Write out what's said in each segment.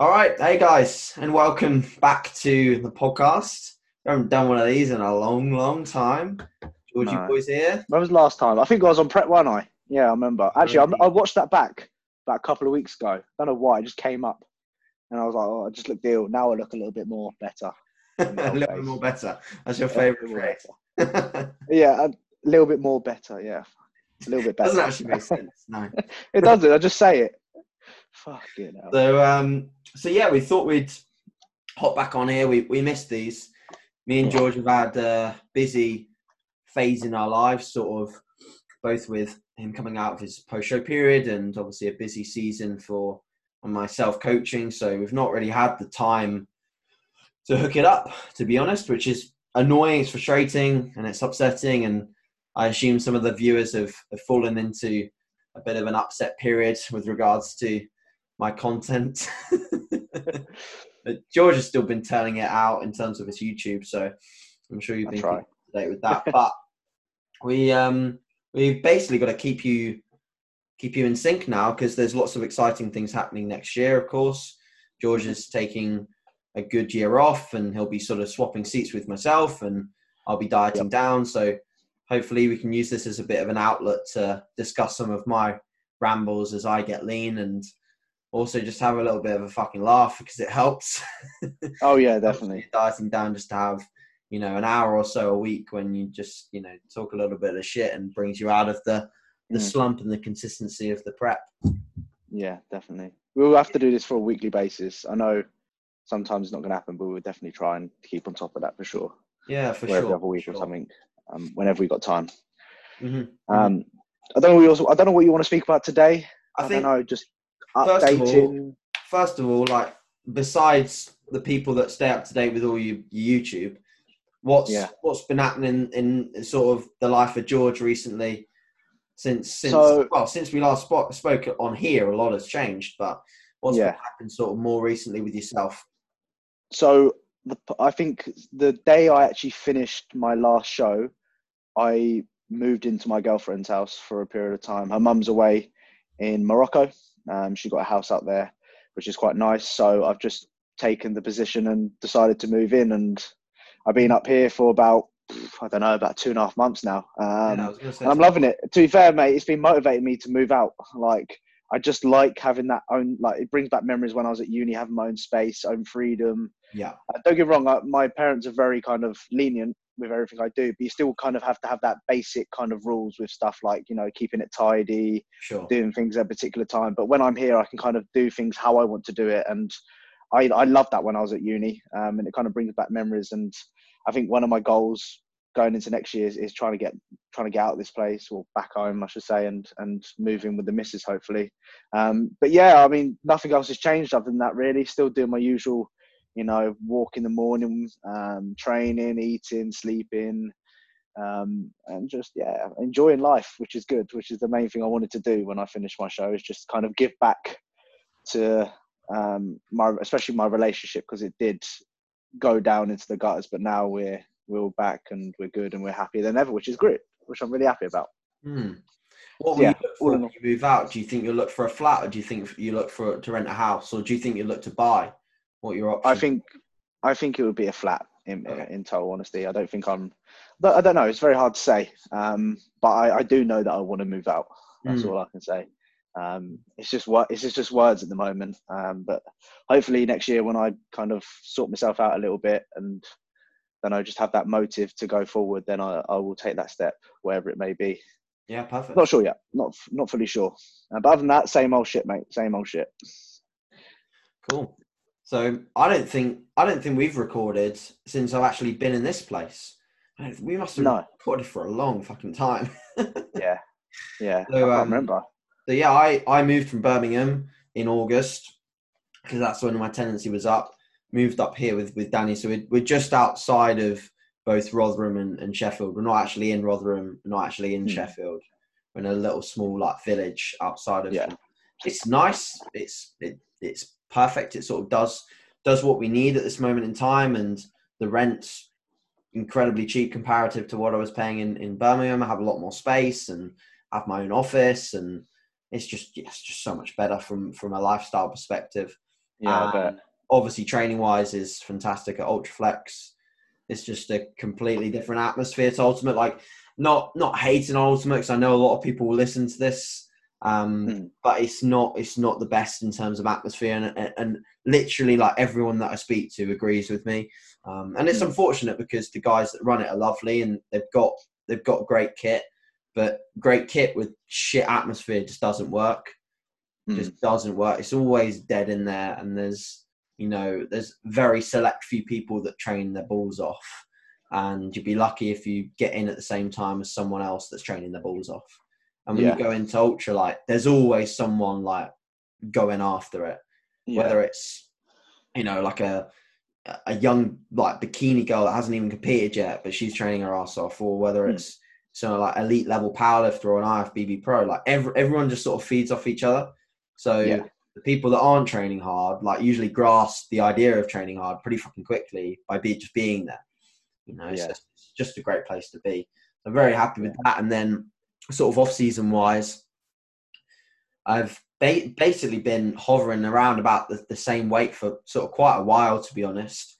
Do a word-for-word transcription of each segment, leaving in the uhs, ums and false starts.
All right, hey guys, and welcome back to the podcast. I haven't done one of these in a long, long time. Georgie no. Boys here. When was last time? I think I was on prep, weren't I? Yeah, I remember. Actually, really? I, I watched that back about a couple of weeks ago. I don't know why, it just came up. And I was like, oh, I just looked ill. Now I look a little bit more better. A little bit more better. That's your favourite phrase. Yeah, a little bit more better, yeah. A little bit better. Doesn't actually make sense, no. It doesn't, I just say it. Fucking hell. So, um, so yeah, we thought we'd hop back on here. We we missed these. Me and George have had a busy phase in our lives, sort of, both with him coming out of his post-show period and obviously a busy season for myself coaching. So we've not really had the time to hook it up, to be honest, which is annoying, it's frustrating, and it's upsetting. And I assume some of the viewers have, have fallen into a bit of an upset period with regards to my content. But George has still been telling it out in terms of his YouTube, so I'm sure you've been up to date with that. But we um we've basically got to keep you keep you in sync now, because there's lots of exciting things happening next year. Of course, George is taking a good year off, and he'll be sort of swapping seats with myself, and I'll be dieting yep. down. So hopefully we can use this as a bit of an outlet to discuss some of my rambles as I get lean, and also just have a little bit of a fucking laugh, because it helps. Oh yeah, definitely. Dieting down just to have, you know, an hour or so a week when you just, you know, talk a little bit of shit, and brings you out of the, the mm. slump and the consistency of the prep. Yeah, definitely. We'll have to do this for a weekly basis. I know sometimes it's not going to happen, but we'll definitely try and keep on top of that for sure. Yeah, for Wherever sure. Every other week sure. or something. Um, whenever we got time. Mm-hmm. Um, I don't know. We also, I don't know what you want to speak about today. I, I think, don't know. Just updating. First of all, first of all, like besides the people that stay up to date with all your, your YouTube, what's yeah. what's been happening in, in sort of the life of George recently? Since since so, well, since we last spoke, spoke on here, a lot has changed. But what's yeah. been happened sort of more recently with yourself? So the, I think the day I actually finished my last show, I moved into my girlfriend's house for a period of time. Her mum's away in Morocco. Um, she got a house out there, which is quite nice. So I've just taken the position and decided to move in. And I've been up here for about, I don't know, about two and a half months now. Um, yeah, and I'm loving it. To be fair, mate, it's been motivating me to move out. Like, I just like having that own, like, it brings back memories when I was at uni, having my own space, own freedom. Yeah. Uh, don't get me wrong, I, my parents are very kind of lenient with everything I do, but you still kind of have to have that basic kind of rules with stuff like, you know, keeping it tidy, sure. doing things at a particular time. But when I'm here, I can kind of do things how I want to do it. And I, I loved that when I was at uni, um, and it kind of brings back memories. And I think one of my goals going into next year is, is trying to get trying to get out of this place, or back home, I should say, and, and move in with the missus, hopefully. Um, but yeah, I mean, nothing else has changed other than that, really. Still doing my usual, you know, walk in the morning, um, training, eating, sleeping, um, and just, yeah, enjoying life, which is good, which is the main thing I wanted to do when I finished my show, is just kind of give back to um, my, especially my relationship, because it did go down into the gutters, but now we're, we're all back and we're good and we're happier than ever, which is great, which I'm really happy about. Mm. What will yeah, you look for when you move out? Do you think you'll look for a flat, or do you think you look for to rent a house, or do you think you look to buy? What your options? I think, I think it would be a flat. In okay. in total honesty, I don't think I'm. I don't know. It's very hard to say. Um, but I, I do know that I want to move out. That's mm. all I can say. Um, it's just what it's just words at the moment. Um, but hopefully next year, when I kind of sort myself out a little bit, and then I just have that motive to go forward, then I, I will take that step, wherever it may be. Yeah, perfect. Not sure yet. Not not fully sure. Uh, but other than that, same old shit, mate. Same old shit. Cool. So I don't think I don't think we've recorded since I've actually been in this place. I don't think, we must have no. recorded for a long fucking time. yeah, yeah. So, I can't um, remember. So yeah, I, I moved from Birmingham in August, because that's when my tenancy was up. Moved up here with, with Danny, so we're, we're just outside of both Rotherham and, and Sheffield. We're not actually in Rotherham, we're not actually in mm. Sheffield. We're in a little small like village outside of. Yeah. It's nice. It's it, it's. perfect. It sort of does does what we need at this moment in time, and the rent's incredibly cheap comparative to what I was paying in, in Birmingham. I have a lot more space and have my own office, and it's just yeah, it's just so much better from from a lifestyle perspective. Yeah, but obviously training wise is fantastic at UltraFlex. It's just a completely different atmosphere to Ultimate. Like, not not hating on Ultimate, because I know a lot of people will listen to this, um, mm. but it's not it's not the best in terms of atmosphere. And, and, and literally, like, everyone that I speak to agrees with me. Um, and it's mm. unfortunate because the guys that run it are lovely and they've got they've got great kit, but great kit with shit atmosphere just doesn't work. Mm. Just doesn't work. It's always dead in there, and there's. You know, there's very select few people that train their balls off, and you'd be lucky if you get in at the same time as someone else that's training their balls off. And when yeah. you go into Ultra, like, there's always someone, like, going after it. Yeah. Whether it's, you know, like a a young, like, bikini girl that hasn't even competed yet, but she's training her ass off, or whether mm. it's sort of like elite level powerlifter or an I F B B pro, like, every, everyone just sort of feeds off each other. So yeah. the people that aren't training hard, like, usually grasp the idea of training hard pretty fucking quickly by be, just being there. You know, yeah. so it's just a great place to be. I'm very happy with that. And then sort of off-season wise, I've ba- basically been hovering around about the, the same weight for sort of quite a while, to be honest.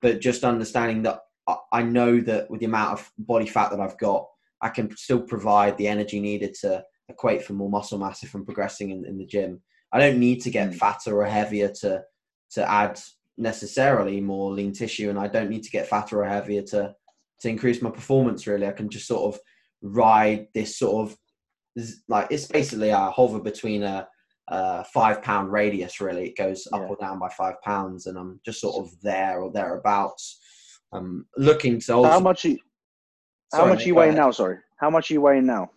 But just understanding that I, I know that with the amount of body fat that I've got, I can still provide the energy needed to equate for more muscle mass if I'm progressing in, in the gym. I don't need to get fatter or heavier to to add necessarily more lean tissue, and I don't need to get fatter or heavier to to increase my performance, really. I can just sort of ride this sort of, like, it's basically I hover between a, a five pound radius, really. It goes up yeah. or down by five pounds, and I'm just sort of there or thereabouts. Um, looking to... Also, how much you, how sorry, much you weighing now, sorry? How much are you weighing now?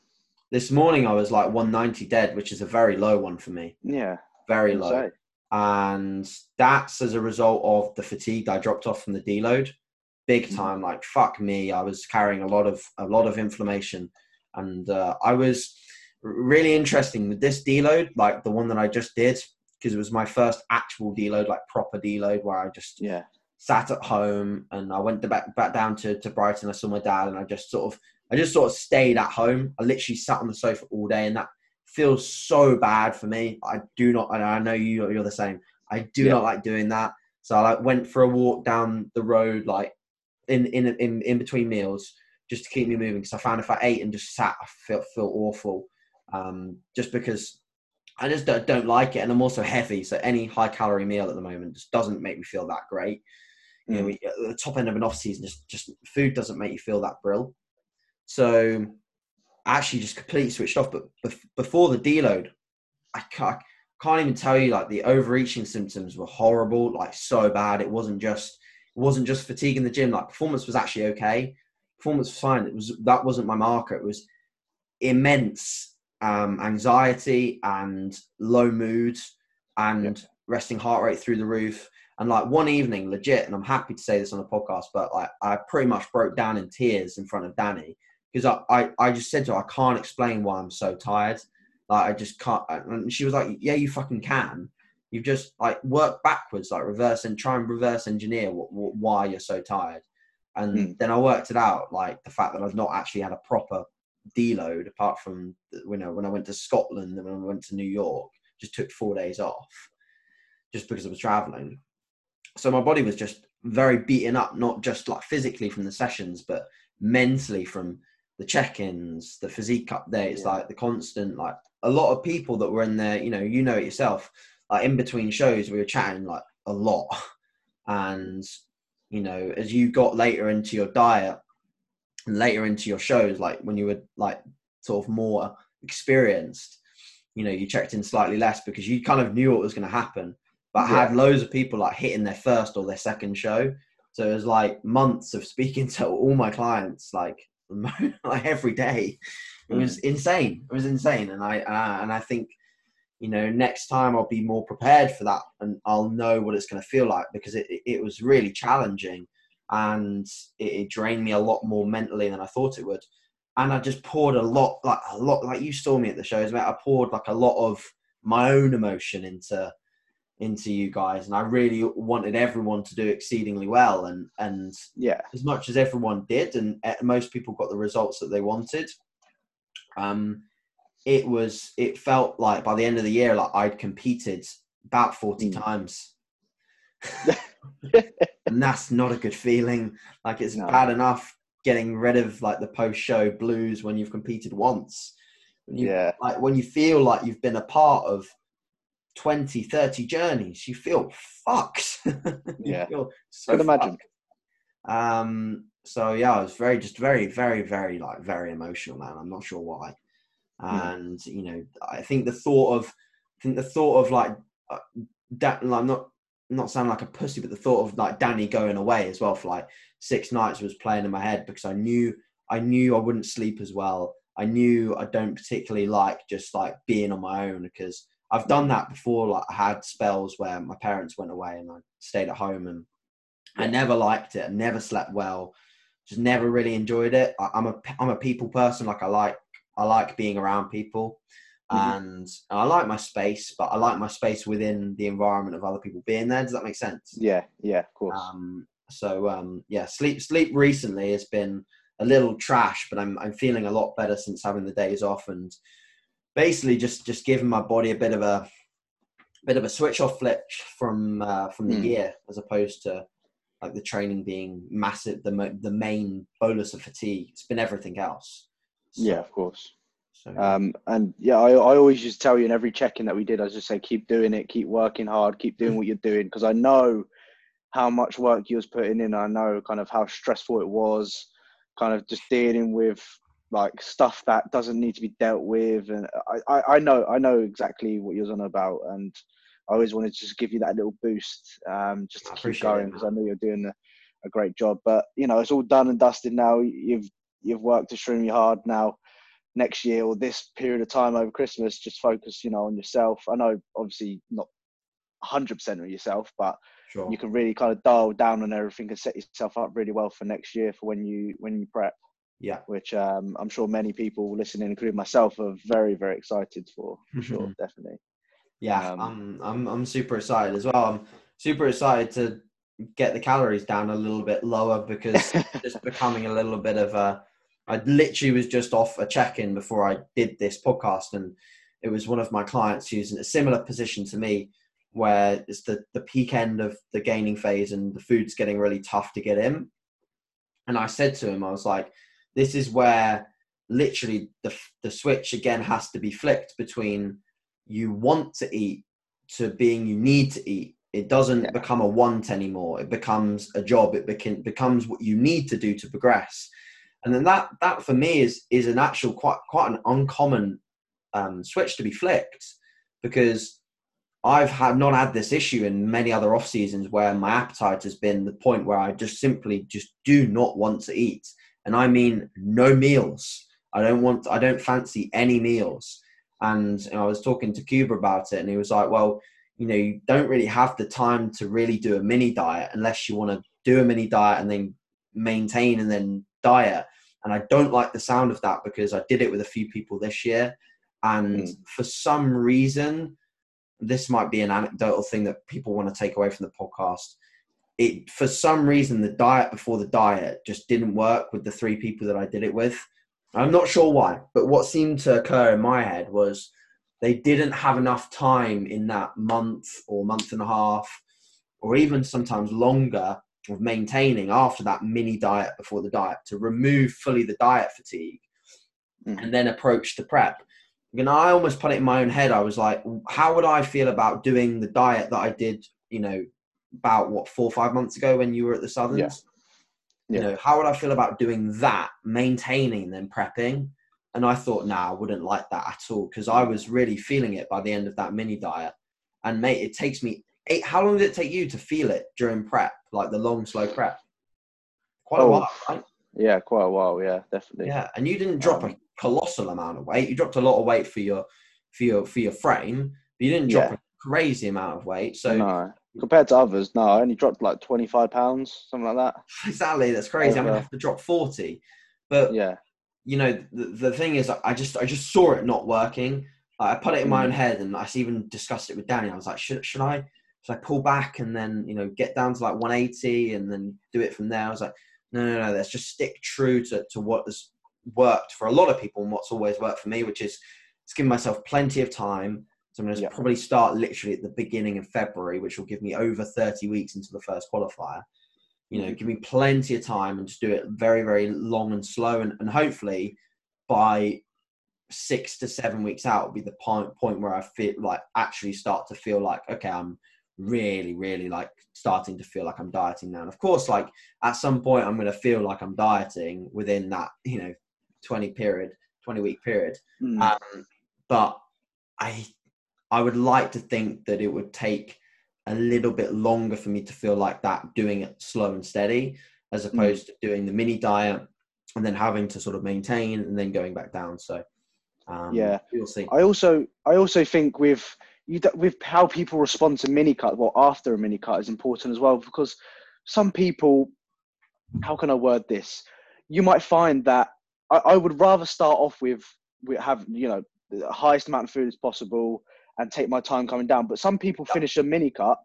This morning I was like one ninety dead, which is a very low one for me. Yeah. Very low. Insane. And that's as a result of the fatigue I dropped off from the deload. Big time. Mm. Like, fuck me. I was carrying a lot of, a lot of inflammation. And uh, I was really interesting with this deload, like the one that I just did, because it was my first actual deload, like proper deload, where I just yeah. sat at home, and I went back, back down to, to Brighton. I saw my dad, and I just sort of, I just sort of stayed at home. I literally sat on the sofa all day, and that feels so bad for me. I do not, and I know you, you're the same. I do yeah. not like doing that. So I like went for a walk down the road, like in in in, in between meals, just to keep me moving. Because I found if I ate and just sat, I felt feel awful, um, just because I just don't, don't like it, and I'm also heavy. So any high calorie meal at the moment just doesn't make me feel that great. Mm. You know, we, at the top end of an off season, just just food doesn't make you feel that brill. So I actually just completely switched off. But bef- before the deload, I can't, I can't even tell you, like, the overreaching symptoms were horrible, like so bad. It wasn't just, it wasn't just fatigue in the gym. Like, performance was actually okay. Performance was fine. It was, that wasn't my marker. It was immense um, anxiety and low mood and yeah. resting heart rate through the roof. And like one evening, legit, and I'm happy to say this on a podcast, but like I pretty much broke down in tears in front of Danny. Because I, I, I just said to her, I can't explain why I'm so tired. Like, I just can't. And she was like, yeah, you fucking can. You've just, like, work backwards, like, reverse and try and reverse engineer w- w- why you're so tired. And mm. then I worked it out, like, the fact that I've not actually had a proper deload apart from, you know, when I went to Scotland and when I went to New York, just took four days off just because I was traveling. So my body was just very beaten up, not just, like, physically from the sessions, but mentally from the check-ins, the physique updates, yeah. like the constant, like a lot of people that were in there, you know, you know it yourself, like in between shows, we were chatting like a lot. And, you know, as you got later into your diet and later into your shows, like when you were like sort of more experienced, you know, you checked in slightly less because you kind of knew what was going to happen. But yeah. I had loads of people like hitting their first or their second show. So it was like months of speaking to all my clients, like, like every day. It was insane. It was insane. And I uh, and I think, you know, next time I'll be more prepared for that, and I'll know what it's going to feel like, because it, it was really challenging, and it, it drained me a lot more mentally than I thought it would. And I just poured a lot, like a lot, like you saw me at the shows, mate. I poured like a lot of my own emotion into into you guys, and I really wanted everyone to do exceedingly well, and and yeah as much as everyone did, and most people got the results that they wanted, um it was it felt like by the end of the year, like I'd competed about forty mm. times And that's not a good feeling. Like, it's no. bad enough getting rid of like the post-show blues when you've competed once. When you, yeah. Like when you feel like you've been a part of twenty, thirty journeys, you feel fucked. Yeah. You feel so I can imagine. Um, so yeah, I was very, just very, very, very, like very emotional, man. I'm not sure why. And mm. you know, I think the thought of, I think the thought of like that, like, I'm not, not sound like a pussy, but the thought of like Danny going away as well for like six nights was playing in my head, because I knew, I knew I wouldn't sleep as well. I knew I don't particularly like just like being on my own, because I've done that before. Like, I had spells where my parents went away and I stayed at home, and I never liked it. I never slept well, just never really enjoyed it. I, I'm a, I'm a people person. Like, I like, I like being around people. Mm-hmm. And I like my space, but I like my space within the environment of other people being there. Does that make sense? Yeah, yeah, of course. Um, so, um, yeah, sleep sleep recently has been a little trash, but I'm I'm feeling a lot better since having the days off, and basically just just giving my body a bit of a bit of a switch off flip from uh, from the mm. year, as opposed to like the training being massive, the the main bolus of fatigue. It's been everything else. So, yeah, of course. So. Um, and yeah, I, I always just tell you in every check-in that we did, I just say, keep doing it, keep working hard, keep doing what you're doing. Cause I know how much work you was putting in. I know kind of how stressful it was, kind of just dealing with like stuff that doesn't need to be dealt with. And I, I, I know, I know exactly what you was on about. And I always wanted to just give you that little boost, um, just to keep going. Cause I know you're doing a, a great job, but you know, it's all done and dusted now. You've, you've worked extremely hard now. Next year, or this period of time over Christmas, just focus, you know, on yourself. I know obviously not one hundred percent on yourself, but sure. you can really kind of dial down on everything and set yourself up really well for next year, for when you when you prep. Yeah. Which um, I'm sure many people listening, including myself, are very, very excited for, for sure, definitely. Yeah, um, I'm, I'm, I'm super excited as well. I'm super excited to get the calories down a little bit lower, because it's becoming a little bit of a... I literally was just off a check-in before I did this podcast, and it was one of my clients who's in a similar position to me, where it's the, the peak end of the gaining phase and the food's getting really tough to get in. And I said to him, I was like, this is where literally the the switch again has to be flicked between you want to eat to being you need to eat. It doesn't yeah. become a want anymore. It becomes a job. It beca- becomes what you need to do to progress. And then that, that for me is, is an actual quite, quite an uncommon um, switch to be flicked, because I've had not had this issue in many other off seasons where my appetite has been the point where I just simply just do not want to eat. And I mean, no meals. I don't want, I don't fancy any meals. And, and I was talking to Cuba about it, and he was like, well, you know, you don't really have the time to really do a mini diet unless you want to do a mini diet and then maintain and then diet. And I don't like the sound of that, because I did it with a few people this year, and mm. for some reason, this might be an anecdotal thing that people want to take away from the podcast, it for some reason the diet before the diet just didn't work with the three people that I did it with. I'm not sure why, but what seemed to occur in my head was they didn't have enough time in that month or month and a half, or even sometimes longer, of maintaining after that mini diet before the diet, to remove fully the diet fatigue mm. and then approach the prep. You know, I almost put it in my own head. I was like, how would I feel about doing the diet that I did, you know, about what, four or five months ago when you were at the Southerns? Yeah. Yeah. You know, how would I feel about doing that, maintaining and then prepping? And I thought, nah, I wouldn't like that at all, because I was really feeling it by the end of that mini diet. And mate, it takes me Eight, how long did it take you to feel it during prep, like the long, slow prep? Quite oh, a while, right? Yeah, quite a while, yeah, definitely. Yeah, and you didn't drop um, a colossal amount of weight. You dropped a lot of weight for your for your, for your frame, but you didn't drop yeah. a crazy amount of weight. So no. Compared to others, no, I only dropped like twenty-five pounds, something like that. Exactly, that's crazy. Over. I'm going to have to drop forty. But, yeah, you know, the, the thing is, I just I just saw it not working. Like, I put it in my own head, and I even discussed it with Danny. I was like, should should I... So I pull back and then, you know, get down to like one eighty and then do it from there. I was like, no, no, no, let's just stick true to, to what has worked for a lot of people and what's always worked for me, which is it's giving myself plenty of time to So I'm going to yep. probably start literally at the beginning of February, which will give me over thirty weeks into the first qualifier. You know, give me plenty of time and just do it very, very long and slow. And, and hopefully by six to seven weeks out will be the point, point where I feel like actually start to feel like, okay, I'm really, really like starting to feel like I'm dieting now. And of course, like at some point I'm going to feel like I'm dieting within that, you know, twenty period, twenty week period. Mm. Um, but I, I would like to think that it would take a little bit longer for me to feel like that, doing it slow and steady, as opposed mm. to doing the mini diet and then having to sort of maintain and then going back down. So um, yeah, we'll see. I also, I also think with you, with how people respond to mini cut, well, after a mini cut is important as well, because some people, how can I word this? You might find that I, I would rather start off with, with have, you know, the highest amount of food as possible and take my time coming down. But some people finish a mini cut,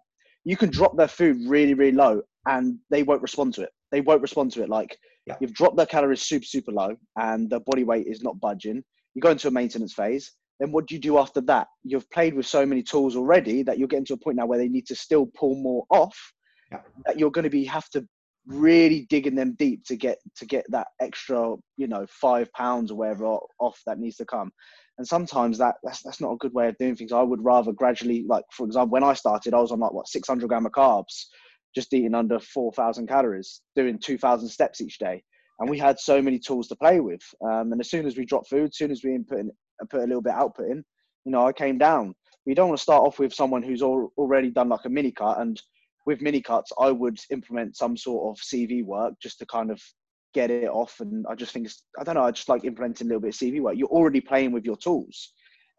you can drop their food really, really low and they won't respond to it. They won't respond to it. Like yeah. you've dropped their calories super, super low and their body weight is not budging. You go into a maintenance phase. Then what do you do after that? You've played with so many tools already that you're getting to a point now where they need to still pull more off, yeah. that you're going to be, have to really dig in them deep to get, to get that extra, you know, five pounds or whatever off that needs to come. And sometimes that, that's, that's not a good way of doing things. I would rather gradually, like, for example, when I started, I was on like, what, six hundred grams of carbs, just eating under four thousand calories, doing two thousand steps each day. And we had so many tools to play with. Um, and as soon as we dropped food, as soon as we input in, put a little bit of output in, you know, I came down. We don't want to start off with someone who's all, already done like a mini cut. And with mini cuts, I would implement some sort of C V work just to kind of get it off. And I just think it's, I don't know, I just like implementing a little bit of C V work. You're already playing with your tools,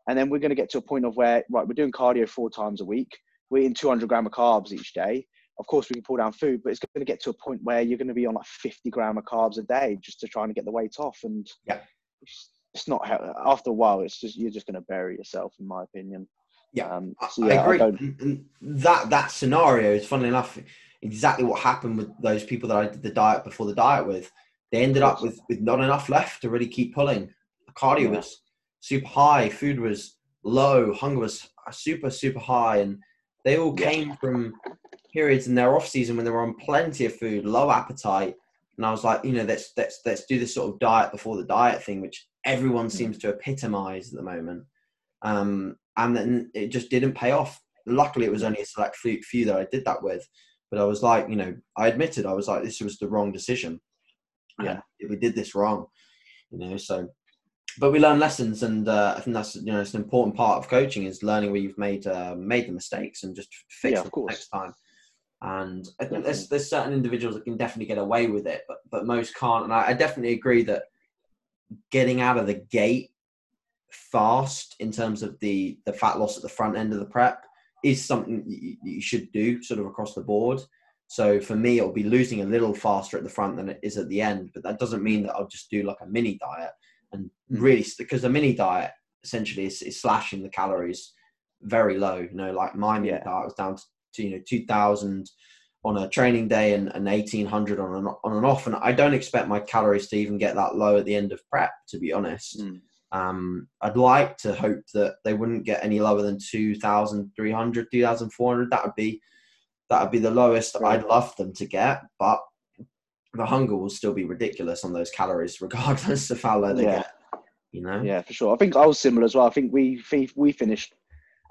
and then we're going to get to a point of where, right, we're doing cardio four times a week, we're eating two hundred grams of carbs each day. Of course we can pull down food, but it's going to get to a point where you're going to be on like fifty grams of carbs a day just to try and get the weight off. And yeah, it's, it's not, after a while it's just, you're just going to bury yourself, in my opinion. Yeah, um, so yeah, I agree. I that that scenario is, funnily enough, exactly what happened with those people that I did the diet before the diet with. They ended up with, with not enough left to really keep pulling. The cardio yeah. was super high, food was low, hunger was super, super high. And they all came yeah. from periods in their off season when they were on plenty of food, low appetite. And I was like, you know, let's, let's, let's do this sort of diet before the diet thing, which everyone seems to epitomize at the moment. Um, and then it just didn't pay off. Luckily, it was only a select few that I did that with. But I was like, you know, I admitted, I was like, this was the wrong decision. Yeah, we did this wrong, you know. So, but we learn lessons, and uh, I think that's, you know, it's an important part of coaching, is learning where you've made uh, made the mistakes and just fix yeah, them of course. next time. And I think there's there's certain individuals that can definitely get away with it, but but most can't. And I, I definitely agree that getting out of the gate fast in terms of the the fat loss at the front end of the prep is something you, you should do sort of across the board. So for me, it'll be losing a little faster at the front than it is at the end, but that doesn't mean that I'll just do like a mini diet and really, because the mini diet essentially is, is slashing the calories very low. You know, like my mini yeah. diet was down to, to, you know, two thousand on a training day and, and eighteen hundred on an, on and off. And I don't expect my calories to even get that low at the end of prep, to be honest. Mm. Um, I'd like to hope that they wouldn't get any lower than two thousand three hundred, two thousand four hundred. That would be, that would be the lowest right. I'd love them to get, but the hunger will still be ridiculous on those calories, regardless of how low they yeah. get. You know? Yeah, for sure. I think I was similar as well. I think we we finished,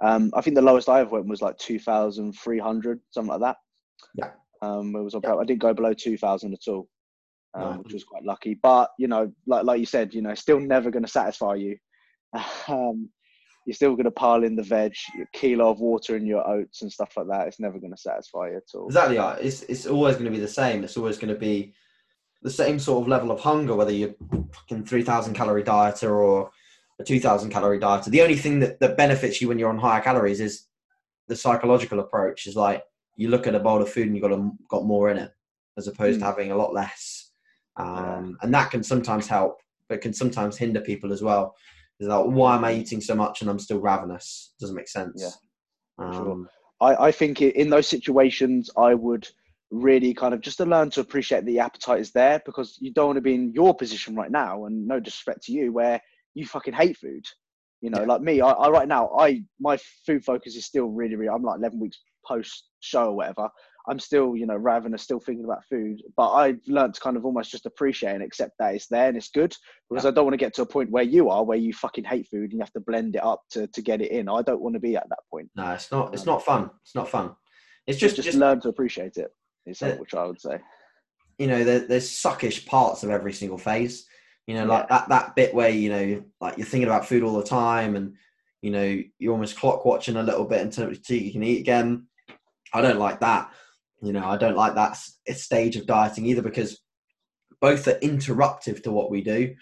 um, I think the lowest I ever went was like two thousand three hundred, something like that. Yeah. Um, it was yeah. I didn't go below two thousand at all, um, no. which was quite lucky. But, you know, like like you said, you know, still never going to satisfy you. um, You're still going to pile in the veg, your kilo of water and your oats and stuff like that. It's never going to satisfy you at all. Exactly. It's it's always going to be the same. It's always going to be the same sort of level of hunger, whether you're fucking three thousand calorie dieter or a two thousand calorie dieter. The only thing that, that benefits you when you're on higher calories is the psychological approach. Is like you look at a bowl of food and you've got, a, got more in it, as opposed mm. to having a lot less. Um, and that can sometimes help, but can sometimes hinder people as well. It's like, why am I eating so much and I'm still ravenous? It doesn't make sense. Yeah, um, sure. I, I think in those situations, I would really kind of just to learn to appreciate that the appetite is there, because you don't want to be in your position right now, and no disrespect to you, where you fucking hate food. You know, yeah. like me, I, I right now, I my food focus is still really, really. I'm like eleven weeks post show or whatever. I'm still, you know, ravenous, still thinking about food. But I've learned to kind of almost just appreciate and accept that it's there and it's good, because yeah. I don't want to get to a point where you are, where you fucking hate food and you have to blend it up to to get it in. I don't want to be at that point. No, it's not. It's not fun. It's not fun. It's just just, just learn to appreciate it. Is uh, which I would say. You know, there, there's suckish parts of every single phase. You know, like yeah. that, that bit where, you know, like you're thinking about food all the time and, you know, you're almost clock watching a little bit until you can eat again. I don't like that. You know, I don't like that stage of dieting either, because both are interruptive to what we do.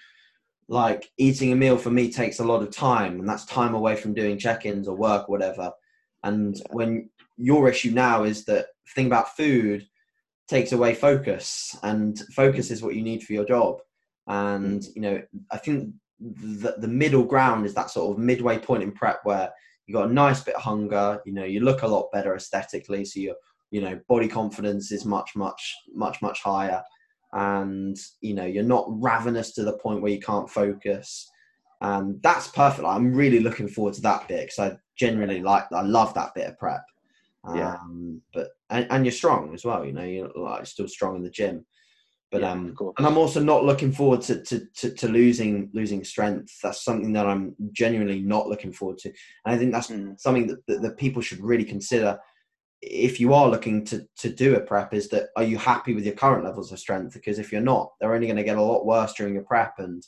Like eating a meal for me takes a lot of time, and that's time away from doing check-ins or work, or whatever. And when your issue now is that the thing about food takes away focus, and focus is what you need for your job. And, you know, I think the, the middle ground is that sort of midway point in prep where you got a nice bit of hunger, you know, you look a lot better aesthetically. So your, you know, body confidence is much, much, much, much higher. And, you know, you're not ravenous to the point where you can't focus. And that's perfect. I'm really looking forward to that bit, because I generally like, I love that bit of prep. Yeah. Um, but, and, and you're strong as well, you know, you're like still strong in the gym. But yeah, um, and I'm also not looking forward to, to, to, to losing losing strength. That's something that I'm genuinely not looking forward to. And I think that's mm. something that, that, that people should really consider if you are looking to, to do a prep, is that, are you happy with your current levels of strength? Because if you're not, they're only going to get a lot worse during your prep, and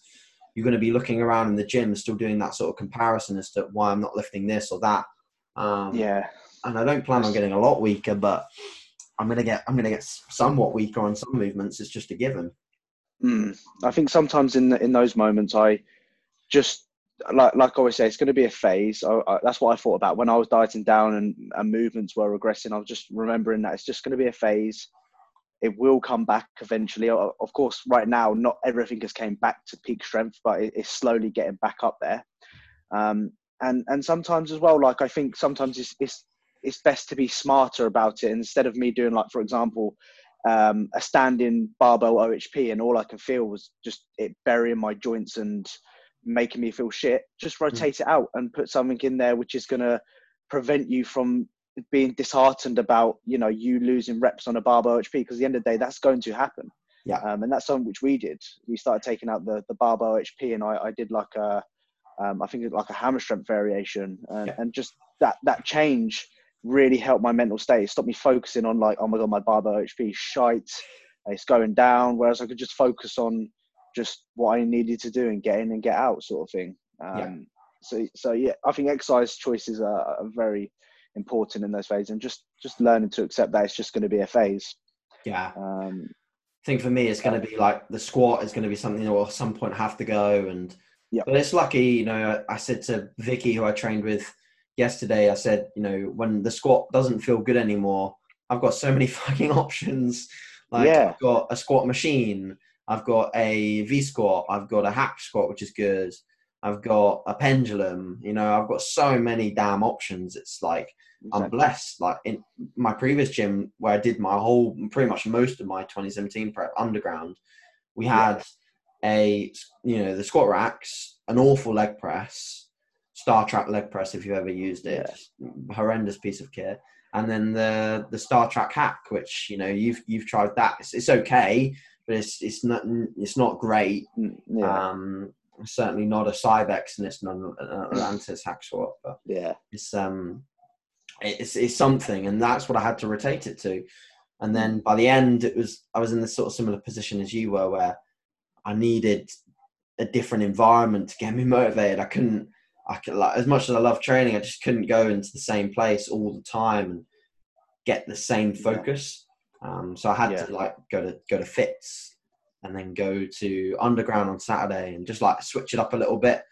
you're going to be looking around in the gym still doing that sort of comparison as to why I'm not lifting this or that. Um, yeah. And I don't plan on getting a lot weaker, but... I'm going to get, I'm going to get somewhat weaker on some movements. It's just a given. Mm. I think sometimes in the, in those moments, I just like, like I always say, it's going to be a phase. I, I, that's what I thought about when I was dieting down and, and movements were regressing. I was just remembering that it's just going to be a phase. It will come back eventually. Of course, right now, not everything has came back to peak strength, but it, it's slowly getting back up there. Um, and, and sometimes as well, like I think sometimes it's, it's, it's best to be smarter about it. Instead of me doing, like, for example, um, a standing barbell O H P and all I can feel was just it burying my joints and making me feel shit, just rotate it out and put something in there which is going to prevent you from being disheartened about, you know, you losing reps on a barbell O H P, because at the end of the day, that's going to happen. Yeah. Um, and that's something which we did. We started taking out the, the barbell O H P, and I, I did like a, um, I think it was like a hammer strength variation, and, yeah. and just that, that change really helped my mental state. It stopped me focusing on, like, oh my god, my barbell H P shite, it's going down, whereas I could just focus on just what I needed to do and get in and get out, sort of thing. Um, yeah. So, so yeah, I think exercise choices are, are very important in those phases, and just just learning to accept that it's just going to be a phase. Yeah. Um, I think for me, it's going to be like the squat is going to be something that will at some point have to go, and yeah. But it's lucky, you know. I said to Vicky, who I trained with yesterday, I said, you know, when the squat doesn't feel good anymore, I've got so many fucking options. Like, yeah. I've got a squat machine, I've got a V squat, I've got a hack squat, which is good, I've got a pendulum. You know, I've got so many damn options. It's like, exactly. I'm blessed. Like in my previous gym, where I did my whole, pretty much most of my twenty seventeen prep underground, we had yeah. a, you know, the squat racks, an awful leg press, Star Trek leg press, if you've ever used it, yeah. horrendous piece of kit. And then the the Star Trek hack, which, you know, you've you've tried that. It's, it's okay, but it's it's not it's not great. Yeah. Um, certainly not a Cybex, and it's not an Atlantis hack squat. But yeah, it's um, it's it's something, and that's what I had to rotate it to. And then by the end, it was I was in this sort of similar position as you were, where I needed a different environment to get me motivated. I couldn't. I could, like, as much as I love training, I just couldn't go into the same place all the time and get the same focus. Yeah. Um, so I had yeah. to like go to go to fits, and then go to underground on Saturday, and just like switch it up a little bit,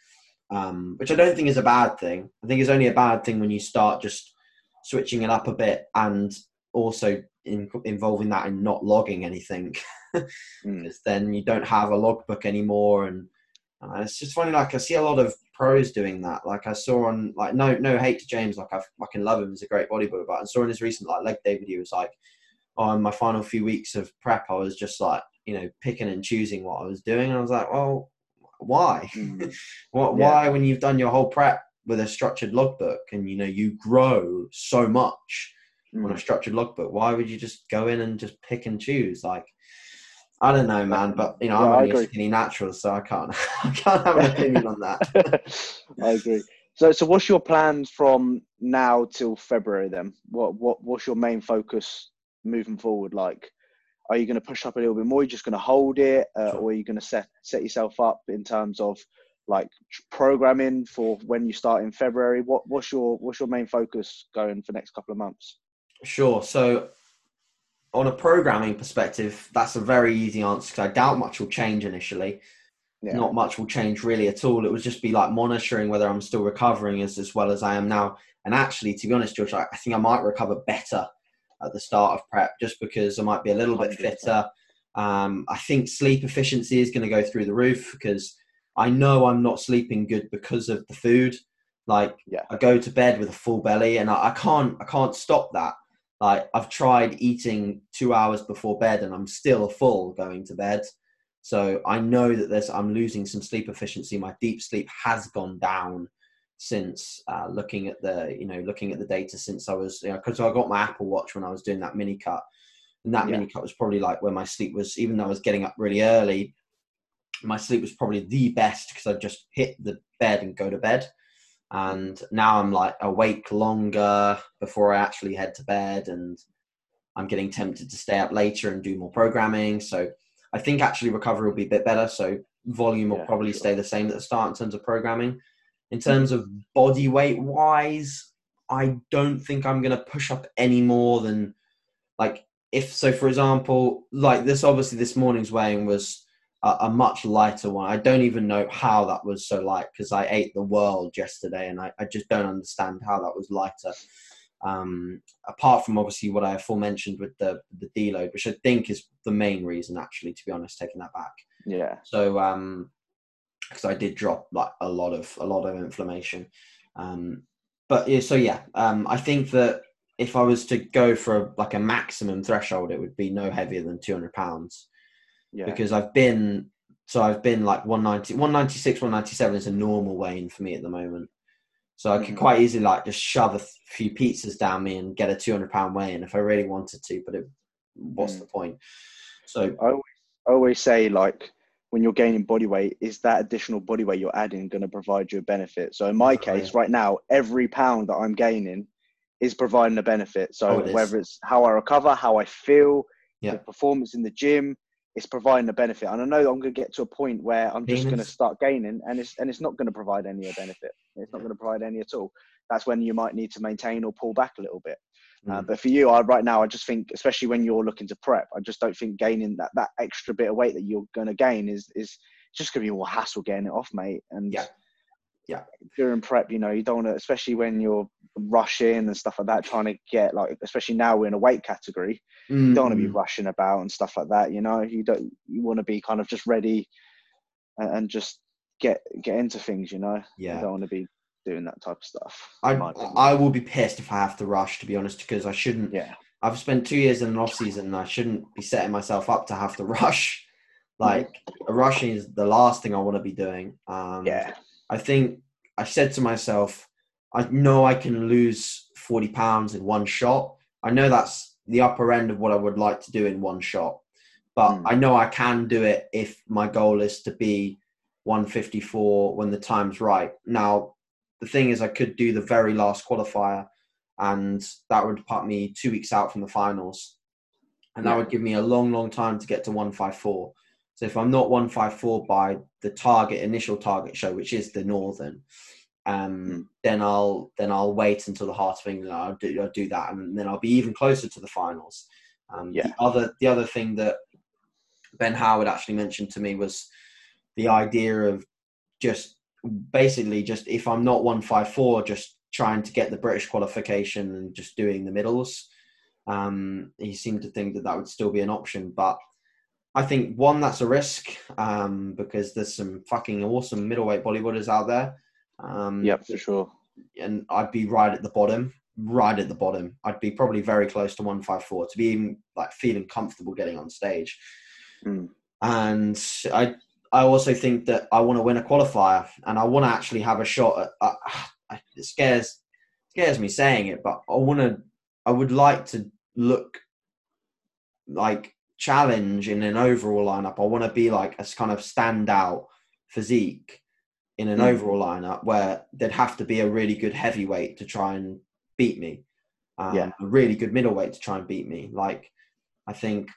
um, which I don't think is a bad thing. I think it's only a bad thing when you start just switching it up a bit, and also in, involving that in not logging anything, because mm. then you don't have a logbook anymore. And uh, it's just funny, like I see a lot of pros doing that. Like I saw on, like, no no hate to James, like I fucking love him, he's a great bodybuilder, but I saw in his recent like leg day video, was like, on my final few weeks of prep, I was just like, you know, picking and choosing what I was doing, and I was like, well, why? Mm. what, yeah. Why, when you've done your whole prep with a structured logbook and, you know, you grow so much mm. on a structured logbook, why would you just go in and just pick and choose? Like, I don't know, man, but, you know, yeah, I'm only a skinny natural, so I can't, I can't have an opinion on that. I agree. So, so what's your plans from now till February then? What, what, what's your main focus moving forward? Like, are you going to push up a little bit more? You're just going to hold it, uh, sure. or are you going to set set yourself up in terms of like programming for when you start in February? What, what's your, what's your main focus going for the next couple of months? Sure. So, on a programming perspective, that's a very easy answer because I doubt much will change initially. Yeah. Not much will change really at all. It would just be like monitoring whether I'm still recovering as, as well as I am now. And actually, to be honest, George, I, I think I might recover better at the start of prep just because I might be a little bit fitter. Um, I think sleep efficiency is going to go through the roof because I know I'm not sleeping good because of the food. Like yeah. I go to bed with a full belly and I, I can't, I can't stop that. Like I've tried eating two hours before bed and I'm still full going to bed. So I know that there's, I'm losing some sleep efficiency. My deep sleep has gone down since uh, looking at the, you know, looking at the data since I was, you know, because I got my Apple Watch when I was doing that mini cut, and that yeah. mini cut was probably like where my sleep was, even though I was getting up really early, my sleep was probably the best because I just hit the bed and go to bed. And now I'm like awake longer before I actually head to bed, and I'm getting tempted to stay up later and do more programming. So I think actually recovery will be a bit better. So volume will yeah, probably sure. stay the same at the start in terms of programming. In terms of body weight wise, I don't think I'm going to push up any more than like if, so for example, like this, obviously this morning's weighing was a, a much lighter one. I don't even know how that was so light because I ate the world yesterday and I, I just don't understand how that was lighter. Um, apart from obviously what I aforementioned with the, the deload, which I think is the main reason actually, to be honest, taking that back. Yeah. So, um, because I did drop like a lot of, a lot of inflammation. Um, but yeah, so yeah, um, I think that if I was to go for a, like a maximum threshold, it would be no heavier than two hundred pounds yeah. because I've been, so I've been like one ninety, one ninety-six, one ninety-seven is a normal weighing for me at the moment. So I could mm-hmm. quite easily like just shove a few pizzas down me and get a two hundred pound weigh in if I really wanted to, but it, what's mm. the point? So I always, I always say like, when you're gaining body weight, is that additional body weight you're adding going to provide you a benefit? So in my case, oh, yeah. right now, every pound that I'm gaining is providing a benefit. So oh, it whether is. it's how I recover, how I feel, yeah. the performance in the gym, it's providing a benefit. And I know I'm going to get to a point where I'm just Demons. going to start gaining and it's, and it's not going to provide any benefit. It's not going to provide any at all. That's when you might need to maintain or pull back a little bit. Uh, but for you, I, right now, I just think, especially when you're looking to prep, I just don't think gaining that, that extra bit of weight that you're going to gain is, is just going to be more hassle getting it off, mate. And yeah, yeah. during prep, you know, you don't want to, especially when you're rushing and stuff like that, trying to get like, especially now we're in a weight category, mm. you don't want to be rushing about and stuff like that. You know, you don't, you want to be kind of just ready and, and just get, get into things, you know, yeah. you don't want to be doing that type of stuff. I I will be pissed if I have to rush, to be honest, because I shouldn't. Yeah. I've spent two years in an off season and I shouldn't be setting myself up to have to rush. Like rushing is the last thing I want to be doing. Um, yeah. I think I said to myself, I know I can lose forty pounds in one shot. I know that's the upper end of what I would like to do in one shot, but mm. I know I can do it if my goal is to be one fifty-four when the time's right. Now, the thing is, I could do the very last qualifier and that would put me two weeks out from the finals. And that yeah. would give me a long, long time to get to one fifty-four. So if I'm not one fifty-four by the target, initial target show, which is the Northern, um, mm. then I'll then I'll wait until the Heart of England. I'll do, I'll do that. And then I'll be even closer to the finals. Um, yeah. the, other, the other thing that Ben Howard actually mentioned to me was the idea of just basically just if I'm not one fifty-four, just trying to get the British qualification and just doing the middles. Um, he seemed to think that that would still be an option, but I think one, that's a risk um, because there's some fucking awesome middleweight bodybuilders out there. Um, yep, for sure. And I'd be right at the bottom, right at the bottom. I'd be probably very close to one fifty-four to be even like feeling comfortable getting on stage. Mm. And I, I also think that I want to win a qualifier, and I want to actually have a shot at, uh, it scares scares me saying it, but I want to, I would like to look like challenge in an overall lineup. I want to be like a kind of standout physique in an mm. overall lineup where there'd have to be a really good heavyweight to try and beat me. Um, yeah. A really good middleweight to try and beat me. Like, I think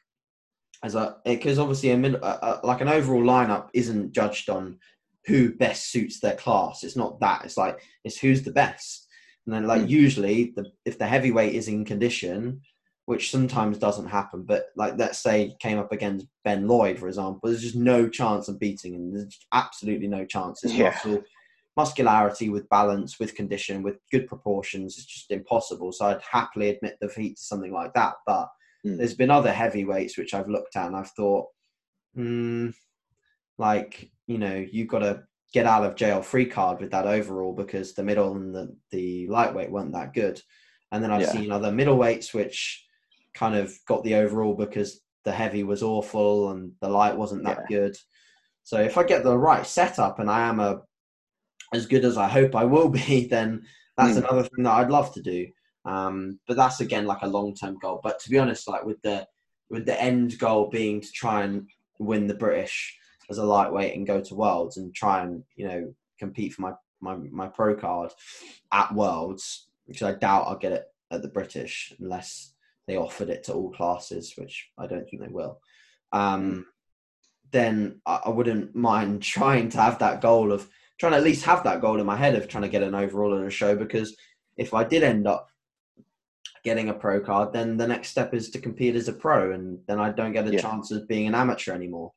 as a, because obviously a middle, a, a, like an overall lineup isn't judged on who best suits their class. It's not that. It's like, it's who's the best. And then like, mm. usually the, if the heavyweight is in condition, which sometimes doesn't happen, but like, let's say came up against Ben Lloyd, for example, there's just no chance of beating him. There's absolutely no chance. It's yeah. muscle, muscularity with balance, with condition, with good proportions. It's just impossible. So I'd happily admit defeat to something like that. But mm. there's been other heavyweights which I've looked at and I've thought, hmm, like, you know, you've got to get out of jail free card with that overall, because the middle and the, the lightweight weren't that good. And then I've yeah. seen other middleweights which kind of got the overall because the heavy was awful and the light wasn't that yeah. good. So if I get the right setup and I am a as good as I hope I will be, then that's mm. another thing that I'd love to do. Um, but that's again like a long-term goal. But to be honest, like with the with the end goal being to try and win the British as a lightweight and go to Worlds and try and, you know, compete for my my, my pro card at Worlds, because I doubt I'll get it at the British unless they offered it to all classes, which I don't think they will. Um, then I, I wouldn't mind trying to have that goal of trying to at least have that goal in my head of trying to get an overall in a show, because if I did end up getting a pro card, then the next step is to compete as a pro, and then I don't get a yeah. chance of being an amateur anymore.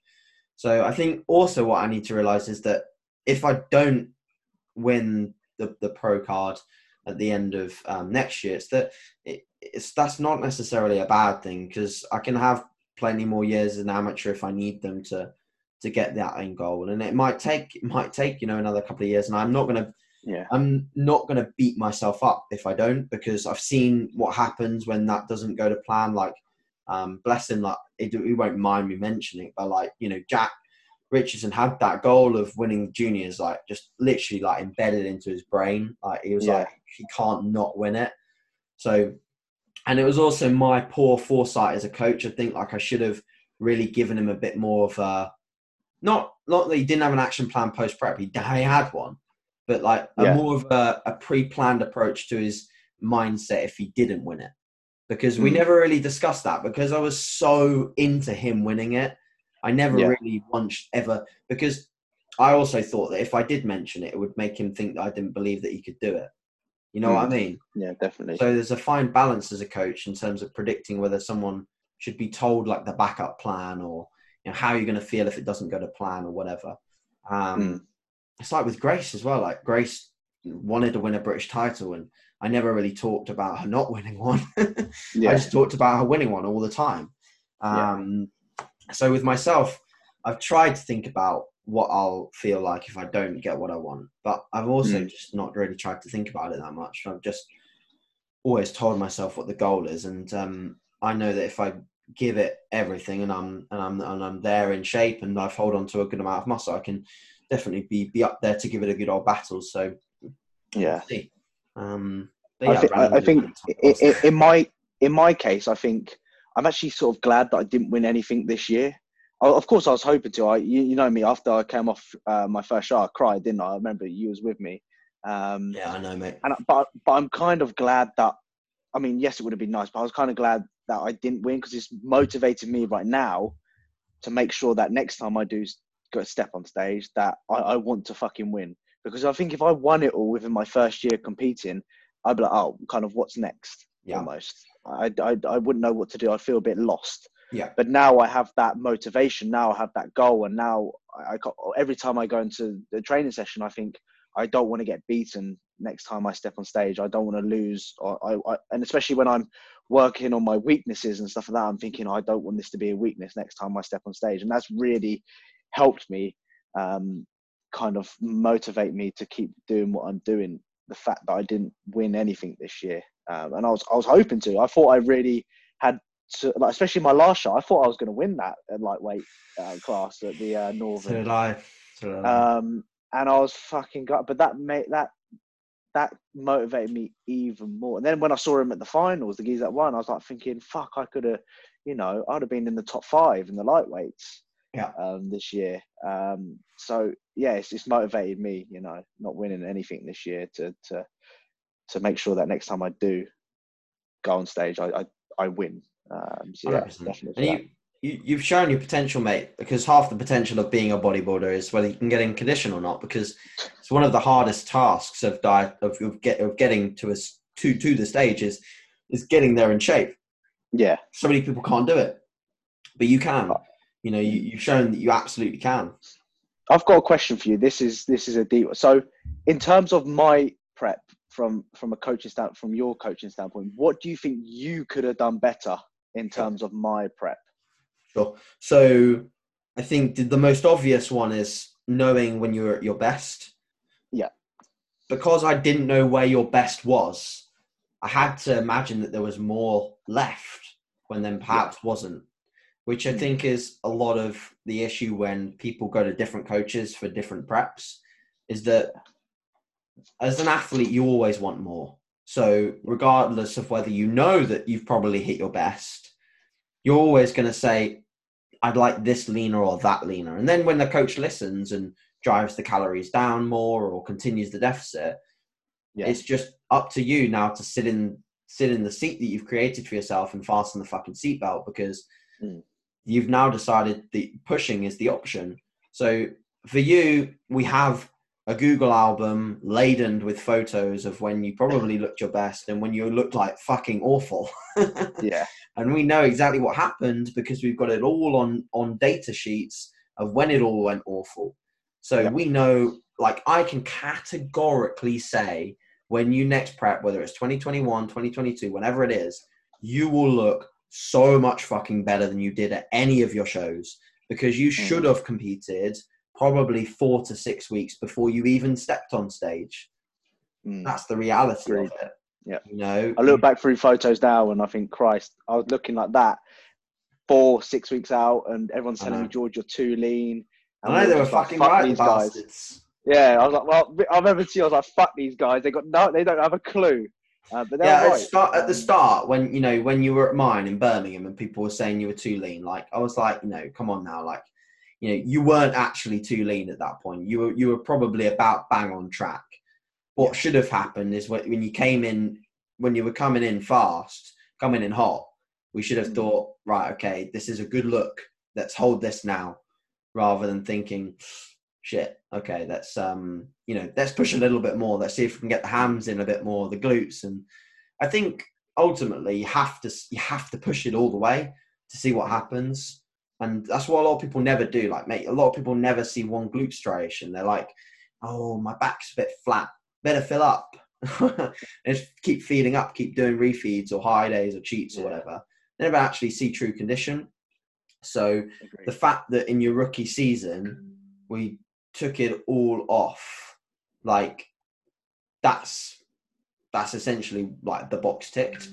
So I think also what I need to realize is that if I don't win the, the pro card at the end of um, next year, it's that it, It's that's not necessarily a bad thing, because I can have plenty more years as an amateur if I need them to to get that end goal. And it might take it might take you know another couple of years, and I'm not gonna yeah I'm not gonna beat myself up if I don't, because I've seen what happens when that doesn't go to plan. Like um, bless him, like it, it won't mind me mentioning it, but like you know Jack Richardson had that goal of winning juniors like just literally like embedded into his brain. Like he was yeah. like he can't not win it. So. And it was also my poor foresight as a coach. I think like I should have really given him a bit more of a, not, not that he didn't have an action plan post-prep, he, he had one, but like a yeah. more of a, a pre-planned approach to his mindset if he didn't win it. Because mm. we never really discussed that, because I was so into him winning it. I never yeah. really once ever, because I also thought that if I did mention it, it would make him think that I didn't believe that he could do it. You know mm. what I mean? Yeah, definitely. So there's a fine balance as a coach in terms of predicting whether someone should be told like the backup plan, or you know how you're going to feel if it doesn't go to plan or whatever. Um, mm. It's like with Grace as well. Like Grace wanted to win a British title, and I never really talked about her not winning one. yeah. I just talked about her winning one all the time. Um, yeah. So with myself, I've tried to think about what I'll feel like if I don't get what I want. But I've also mm. just not really tried to think about it that much. I've just always told myself what the goal is. And um, I know that if I give it everything and I'm, and I'm, and I'm there in shape and I've hold on to a good amount of muscle, I can definitely be, be up there to give it a good old battle. So yeah. Um, yeah I think, I I think it, it, in my, in my case, I think I'm actually sort of glad that I didn't win anything this year. Of course, I was hoping to. I, you, you know me. After I came off uh, my first shot, I cried, didn't I? I remember you was with me. Um, yeah, I know, mate. And I, but but I'm kind of glad that. I mean, yes, it would have been nice, but I was kind of glad that I didn't win, because it's motivated me right now to make sure that next time I do go step on stage, that I, I want to fucking win. Because I think if I won it all within my first year competing, I'd be like, oh, kind of what's next? Yeah. Almost. I, I I wouldn't know what to do. I'd feel a bit lost. Yeah. But now I have that motivation. Now I have that goal, and now I, I got, every time I go into the training session, I think I don't want to get beaten next time I step on stage. I don't want to lose, or I, I, and especially when I'm working on my weaknesses and stuff like that, I'm thinking oh, I don't want this to be a weakness next time I step on stage, and that's really helped me, um, kind of motivate me to keep doing what I'm doing. The fact that I didn't win anything this year, um, and I was I was hoping to. I thought I really had to, like, especially my last shot, I thought I was going to win that at lightweight uh, class at the uh, Northern. So did I. So did I. Um, and I was fucking gut, but that made that that motivated me even more. And then when I saw him at the finals, the geezer that won, I was like thinking, fuck, I could have, you know, I'd have been in the top five in the lightweights. Yeah. Um, this year. Um, so yeah, it's, it's motivated me, you know, not winning anything this year to to to make sure that next time I do go on stage, I I, I win. Um, so yeah, definitely. And you, you you've shown your potential, mate, because half the potential of being a bodybuilder is whether you can get in condition or not, because it's one of the hardest tasks of diet of of, get, of getting to a to to the stage is is getting there in shape. Yeah, so many people can't do it, but you can. You know, you, you've shown that you absolutely can. I've got a question for you. This is this is a deep. So, in terms of my prep from from a coaching stand, from your coaching standpoint, what do you think you could have done better in terms of my prep? Sure. So, I think the, the most obvious one is knowing when you're at your best. Yeah. Because I didn't know where your best was, I had to imagine that there was more left when then perhaps yeah. wasn't. Which I think is a lot of the issue when people go to different coaches for different preps, is that as an athlete, you always want more. So regardless of whether you know that you've probably hit your best, you're always going to say, I'd like this leaner or that leaner. And then when the coach listens and drives the calories down more or continues the deficit, yeah. it's just up to you now to sit in, sit in the seat that you've created for yourself and fasten the fucking seatbelt, because mm. you've now decided that pushing is the option. So for you, we have a Google album laden with photos of when you probably looked your best and when you looked like fucking awful. Yeah. And we know exactly what happened because we've got it all on, on data sheets of when it all went awful. So yeah. we know, like, I can categorically say when you next prep, whether it's twenty twenty-one, twenty twenty-two, whenever it is, you will look so much fucking better than you did at any of your shows, because you should have competed probably four to six weeks before you even stepped on stage. Mm. That's the reality Agreed. Of it. Yeah. You know, I look back through photos now and I think, Christ, I was looking like that four, six weeks out, and everyone's telling me, George, you're too lean. And I know they were fucking right, these guys. Yeah, I was like, well, I remember too, I was like, fuck these guys. They got no, they don't have a clue. Uh, but yeah, right. at, start, at the start, when you know when you were at mine in Birmingham and people were saying you were too lean, like I was like, you know, come on now, like, you know, you weren't actually too lean at that point. You were you were probably about bang on track. What yeah. should have happened is when, when you came in, when you were coming in fast, coming in hot, we should have mm-hmm. thought, right, okay, this is a good look. Let's hold this now, rather than thinking, shit, okay, let's um you know let's push a little bit more, let's see if we can get the hams in a bit more, the glutes. And I think ultimately you have to you have to push it all the way to see what happens, and that's what a lot of people never do. Like, mate, a lot of people never see one glute striation. They're like, oh, my back's a bit flat, better fill up. And just keep feeding up, keep doing refeeds or high days or cheats yeah. or whatever. They never actually see true condition. So Agreed. The fact that in your rookie season we took it all off, like that's that's essentially like the box ticked.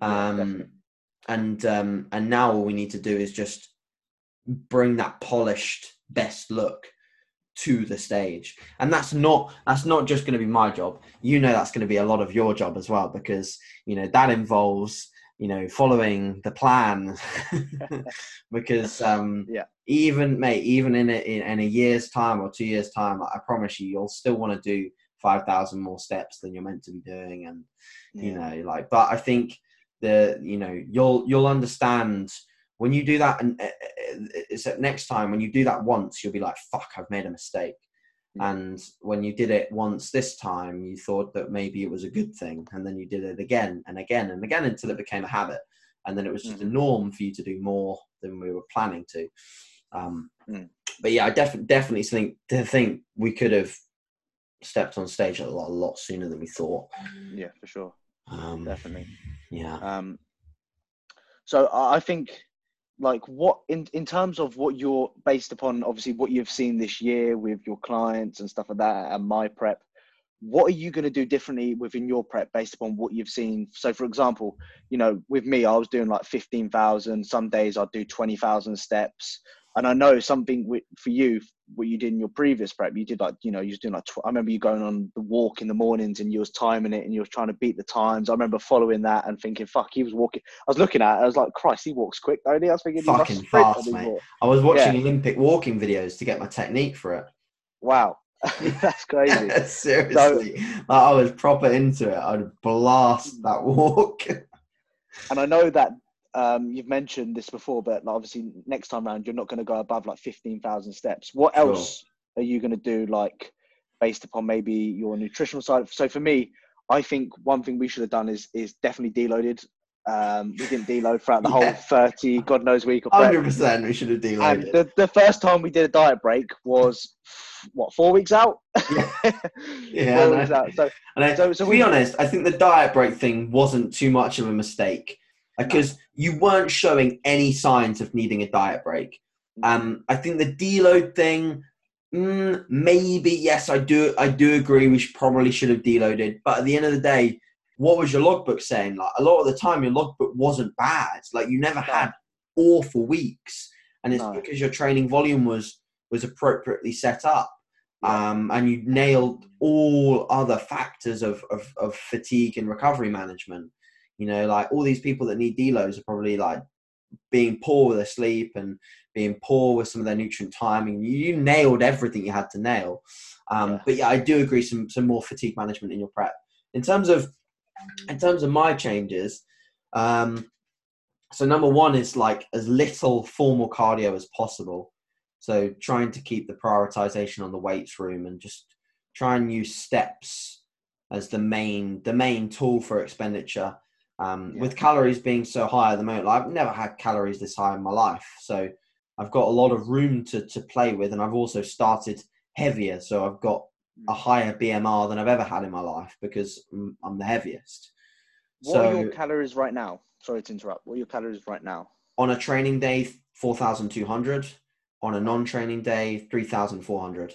Um yeah, and um and now all we need to do is just bring that polished best look to the stage. And that's not that's not just going to be my job, you know, that's going to be a lot of your job as well, because you know that involves you know following the plan. Because um yeah even mate even in a, in, in a year's time or two years time, I promise you you'll still want to do five thousand more steps than you're meant to be doing. And you yeah. know like but I think the you know you'll you'll understand when you do that. And it's at next time when you do that once, you'll be like, fuck, I've made a mistake. Mm-hmm. And when you did it once this time, you thought that maybe it was a good thing, and then you did it again and again and again until it became a habit, and then it was just mm-hmm. a norm for you to do more than we were planning to. Um, mm. But yeah, I def- definitely think to think we could have stepped on stage a lot, a lot sooner than we thought. Yeah, for sure. Um, definitely. Yeah. Um, so I think, like, what in in terms of what you're based upon, obviously what you've seen this year with your clients and stuff like that, and my prep, what are you going to do differently within your prep based upon what you've seen? So for example, you know, with me, I was doing like fifteen thousand. Some days I'd do twenty thousand steps. And I know something with, for you, what you did in your previous prep, you did like, you know, you was doing like, tw I remember you going on the walk in the mornings and you was timing it and you was trying to beat the times. I remember following that and thinking, fuck, he was walking. I was looking at it, I was like, Christ, he walks quick, don't he? I was thinking, fucking fast, mate. Walk. I was watching yeah. Olympic walking videos to get my technique for it. Wow. That's crazy. Seriously. So, like, I was proper into it. I'd blast that walk. And I know that um, you've mentioned this before, but like, obviously next time round, you're not going to go above like fifteen thousand steps. What sure. else are you going to do, like based upon maybe your nutritional side? So for me, I think one thing we should have done is, is definitely deloaded. Um, we didn't deload throughout the yeah. whole thirty, God knows week. one hundred percent we should have deloaded. And the, the first time we did a diet break was what, four weeks out? Yeah, yeah four weeks out. So, and I, so, so to we, be honest, I think the diet break thing wasn't too much of a mistake because no. you weren't showing any signs of needing a diet break. Um, I think the deload thing, mm, maybe yes, I do. I do agree. We should, probably should have deloaded, but at the end of the day, what was your logbook saying? Like a lot of the time, your logbook wasn't bad. Like you never had awful weeks, and it's no. because your training volume was was appropriately set up, um, and you nailed all other factors of, of of fatigue and recovery management. You know, like all these people that need deloads are probably like being poor with their sleep and being poor with some of their nutrient timing. You nailed everything you had to nail. Um, yeah. But yeah, I do agree some some more fatigue management in your prep in terms of. In terms of my changes, um, so number one is like as little formal cardio as possible. So trying to keep the prioritization on the weights room and just try and use steps as the main the main tool for expenditure. Um, yeah. With calories being so high at the moment, like I've never had calories this high in my life. So I've got a lot of room to, to play with, and I've also started heavier. So I've got a higher B M R than I've ever had in my life because I'm the heaviest. What so, are your calories right now? Sorry to interrupt. What are your calories right now? On a training day, four thousand two hundred. On a non-training day, three thousand four hundred.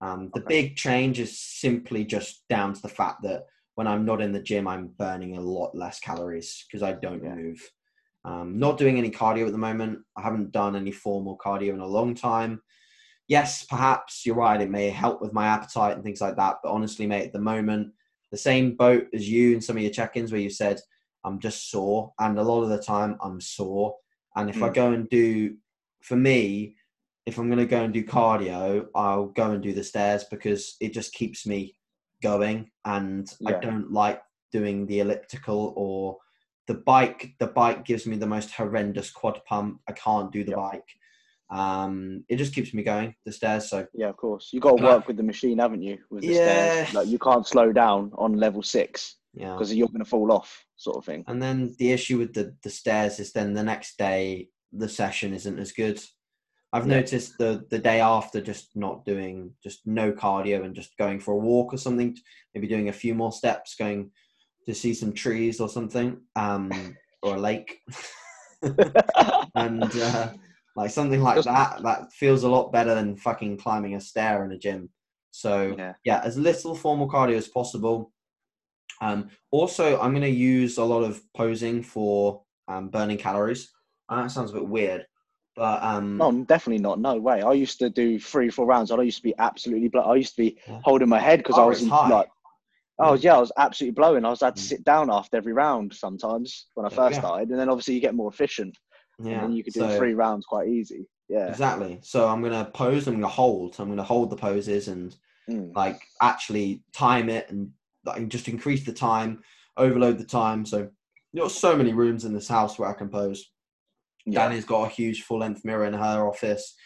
Um, the okay. big change is simply just down to the fact that when I'm not in the gym, I'm burning a lot less calories because I don't yeah. move. Um, not doing any cardio at the moment. I haven't done any formal cardio in a long time. Yes, perhaps you're right. It may help with my appetite and things like that. But honestly, mate, at the moment, the same boat as you in some of your check-ins where you said, I'm just sore. And a lot of the time I'm sore. And if mm. I go and do, for me, if I'm going to go and do cardio, I'll go and do the stairs because it just keeps me going. And yeah. I don't like doing the elliptical or the bike. The bike gives me the most horrendous quad pump. I can't do the yep. bike. Um, it just keeps me going, the stairs. So yeah, of course, you got to work with the machine, haven't you? With the yeah. stairs, like you can't slow down on level six, yeah, because you're going to fall off, sort of thing. And then the issue with the the stairs is then the next day the session isn't as good. I've yeah. noticed the the day after just not doing just no cardio and just going for a walk or something, maybe doing a few more steps, going to see some trees or something, um, or a lake, and. Uh, Like something like that, that feels a lot better than fucking climbing a stair in a gym. So yeah, yeah as little formal cardio as possible. Um, also, I'm going to use a lot of posing for um, burning calories. I know that sounds a bit weird, but um, no, definitely not. No way. I used to do three, four rounds. I used to be absolutely blown. I used to be yeah. holding my head because I was in, like, oh yeah, I was absolutely blowing. I was had to sit down after every round sometimes when I first yeah. started, and then obviously you get more efficient. Yeah, and you could do so, three rounds quite easy. Yeah, exactly. So I'm gonna pose. I'm gonna hold. I'm gonna hold the poses and mm. like actually time it and like just increase the time, overload the time. So there's so many rooms in this house where I can pose. Yeah. Danny's got a huge full length mirror in her office.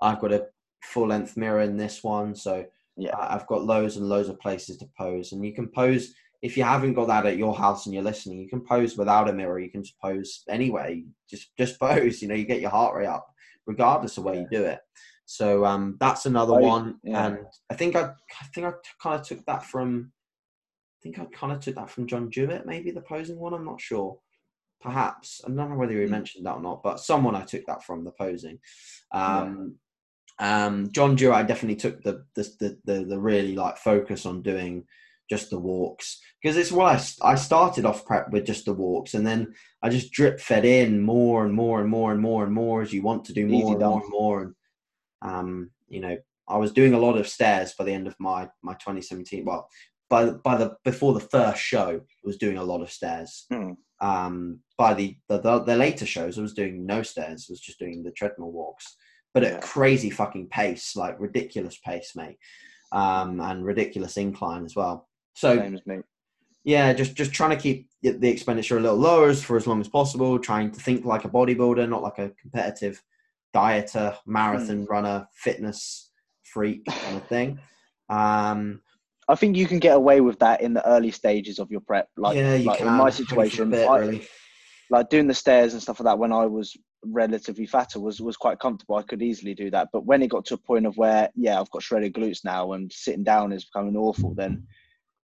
I've got a full length mirror in this one. So yeah, I've got loads and loads of places to pose. And you can pose if you haven't got that at your house and you're listening, you can pose without a mirror. You can just pose anyway. Just just pose. You know, you get your heart rate up, regardless of where yeah. you do it. So um, that's another oh, one. Yeah. And I think I, I think I kind of took that from. I think I kind of took that from John Jewett, maybe the posing one. I'm not sure. Perhaps I don't know whether he mentioned that or not, but someone I took that from the posing. Um, yeah. um, John Jewett I definitely took the the the the, the really like focus on doing. just the walks, because it's what I, st- I started off prep with, just the walks, and then I just drip fed in more and more and more and more and more as you want to do more and more and more. And um, you know, I was doing a lot of stairs by the end of my my twenty seventeen. Well, by by the before the first show, I was doing a lot of stairs. Mm. Um, by the the, the the later shows, I was doing no stairs. I was just doing the treadmill walks, but at yeah. crazy fucking pace, like ridiculous pace, mate, um, and ridiculous incline as well. So, same as me. Yeah, just just trying to keep the expenditure a little lower for as long as possible, trying to think like a bodybuilder, not like a competitive dieter, marathon mm. runner, fitness freak kind of thing. Um, I think you can get away with that in the early stages of your prep. Like, yeah, you like can. In my situation, bit, I, really. like doing the stairs and stuff like that when I was relatively fatter was, was quite comfortable. I could easily do that. But when it got to a point of where, yeah, I've got shredded glutes now and sitting down is becoming awful, then...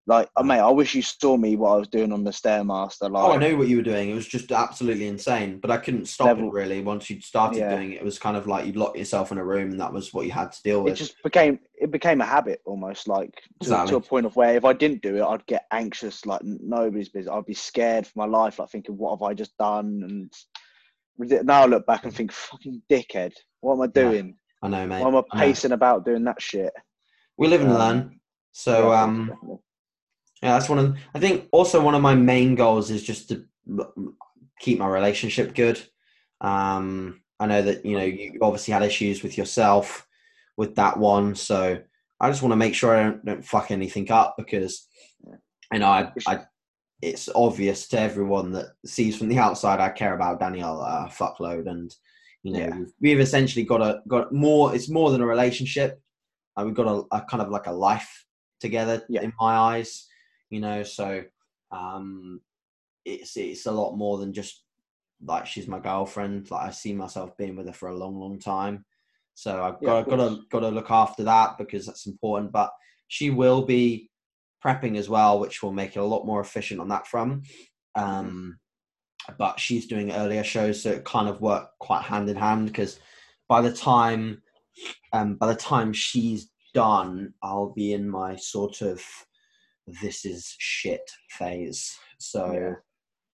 Like, oh, mate, I wish you saw me what I was doing on the Stairmaster. Like, oh, I knew what you were doing. It was just absolutely insane. But I couldn't stop level. it, really. Once you'd started yeah. doing it, it was kind of like you'd lock yourself in a room and that was what you had to deal with. It just became it became a habit almost, like, exactly. to, to a point of where if I didn't do it, I'd get anxious, like, nobody's business. I'd be scared for my life, like, thinking, what have I just done? And now I look back and think, fucking dickhead, what am I doing? Yeah. I know, mate. Why am I pacing I about doing that shit? We live and um, learn. So, yeah, um... definitely. Yeah, that's one of. I think also one of my main goals is just to keep my relationship good. Um, I know that you know you obviously had issues with yourself with that one, so I just want to make sure I don't, don't fuck anything up, because you know I, I, it's obvious to everyone that sees from the outside I care about Danielle a fuckload, and you know yeah. we've, we've essentially got a got more. It's more than a relationship. Uh, we've got a, a kind of like a life together yeah. in my eyes. You know, so um, it's it's a lot more than just like she's my girlfriend. Like I see myself being with her for a long, long time. So I've yeah, got to got to look after that because that's important. But she will be prepping as well, which will make it a lot more efficient on that front. Um, but she's doing earlier shows, so it kind of worked quite hand in hand, because by the time um, by the time she's done, I'll be in my sort of this is shit phase. So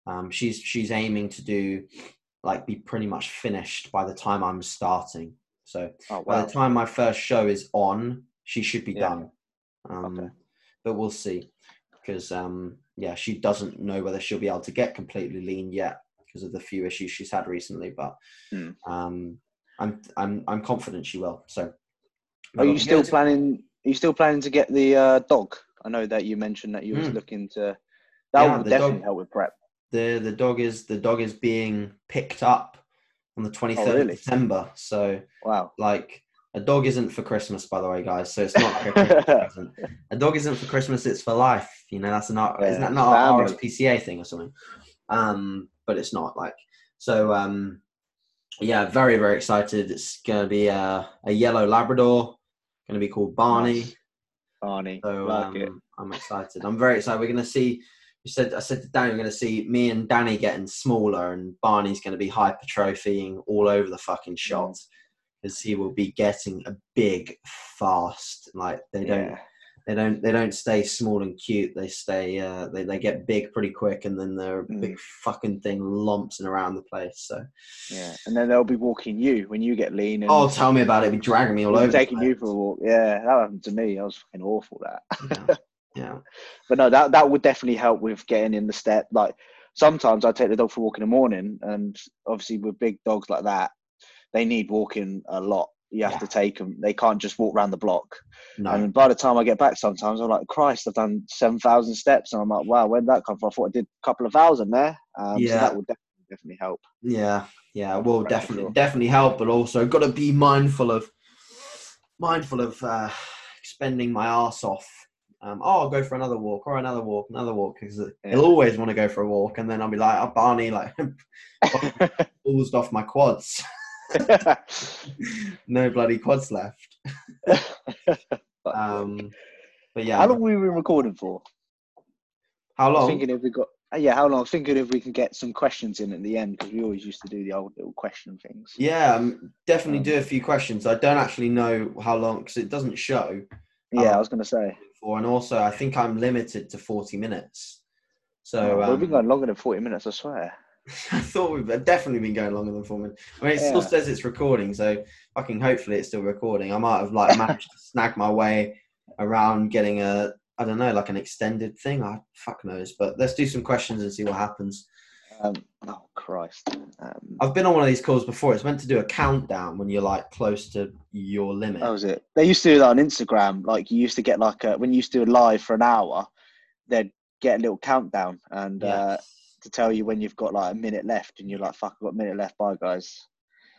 yeah. um, she's she's aiming to do like be pretty much finished by the time I'm starting. So oh, wow. by the time my first show is on, she should be yeah. done. Um, okay. But we'll see, because um, yeah, she doesn't know whether she'll be able to get completely lean yet because of the few issues she's had recently. But mm. um, I'm I'm I'm confident she will. So are you still planning? Are you still planning to get the uh, dog? I know that you mentioned that you was mm. looking to. That yeah, would definitely dog, help with prep. The the dog is the dog is being picked up on the twenty third oh, really? of December. So wow, like a dog isn't for Christmas, by the way, guys. So it's not like a Christmas present. A dog isn't for Christmas; it's for life. You know, that's an yeah, isn't that not an R S P C A thing or something? Um, but it's not like so. Um, yeah, very very excited. It's gonna be a, a yellow Labrador. Gonna be called Barney. Nice. Barney, so um, I'm excited. I'm very excited. We're going to see. You said I said to Danny, we're going to see me and Danny getting smaller, and Barney's going to be hypertrophying all over the fucking shot, because he will be getting a big, fast. Like they don't, yeah. they don't, they don't stay small and cute. They stay, uh, they they get big pretty quick, and then they're a mm. big fucking thing lomping around the place. So yeah, and then they'll be walking you when you get lean. And oh, tell me about it. It'll be dragging me all over. Taking you for a walk. Yeah, that happened to me. I was fucking awful at that. Yeah. yeah. But no, that that would definitely help with getting in the step. Like sometimes I take the dog for a walk in the morning, and obviously with big dogs like that, they need walking a lot. You have yeah. to take them. They can't just walk around the block. No. And by the time I get back, sometimes I'm like, Christ, I've done seven thousand steps. And I'm like, wow, where did that come from? I thought I did a couple of thousand there. Um, yeah. So that will definitely, definitely help. Yeah. Yeah. It will definitely, sure. definitely help. But also got to be mindful of, mindful of uh, spending my arse off. Um, oh, I'll go for another walk or another walk, another walk. Because yeah. I'll always want to go for a walk. And then I'll be like, oh, Barney, like, ballsed off my quads. No bloody quads left. um, but yeah, how long have we been recording for? How long? I was thinking if we got yeah, how long? I was thinking if we can get some questions in at the end, because we always used to do the old little question things. Yeah, um, definitely um, do a few questions. I don't actually know how long because it doesn't show. Yeah, um, I was going to say before, and also I think I'm limited to forty minutes. So oh, um, we've been going longer than forty minutes, I swear. I thought we've definitely been going longer than four minutes. I mean, it yeah. still says it's recording, so fucking hopefully it's still recording. I might have like managed to snag my way around getting a, I don't know, like an extended thing. I fuck knows. But let's do some questions and see what happens. Um, oh Christ! Um, I've been on one of these calls before. It's meant to do a countdown when you're like close to your limit. That was it. They used to do that on Instagram. Like you used to get like a, when you used to do live for an hour, they'd get a little countdown and. Yes. Uh, to tell you when you've got like a minute left and you're like, fuck, I've got a minute left, bye guys.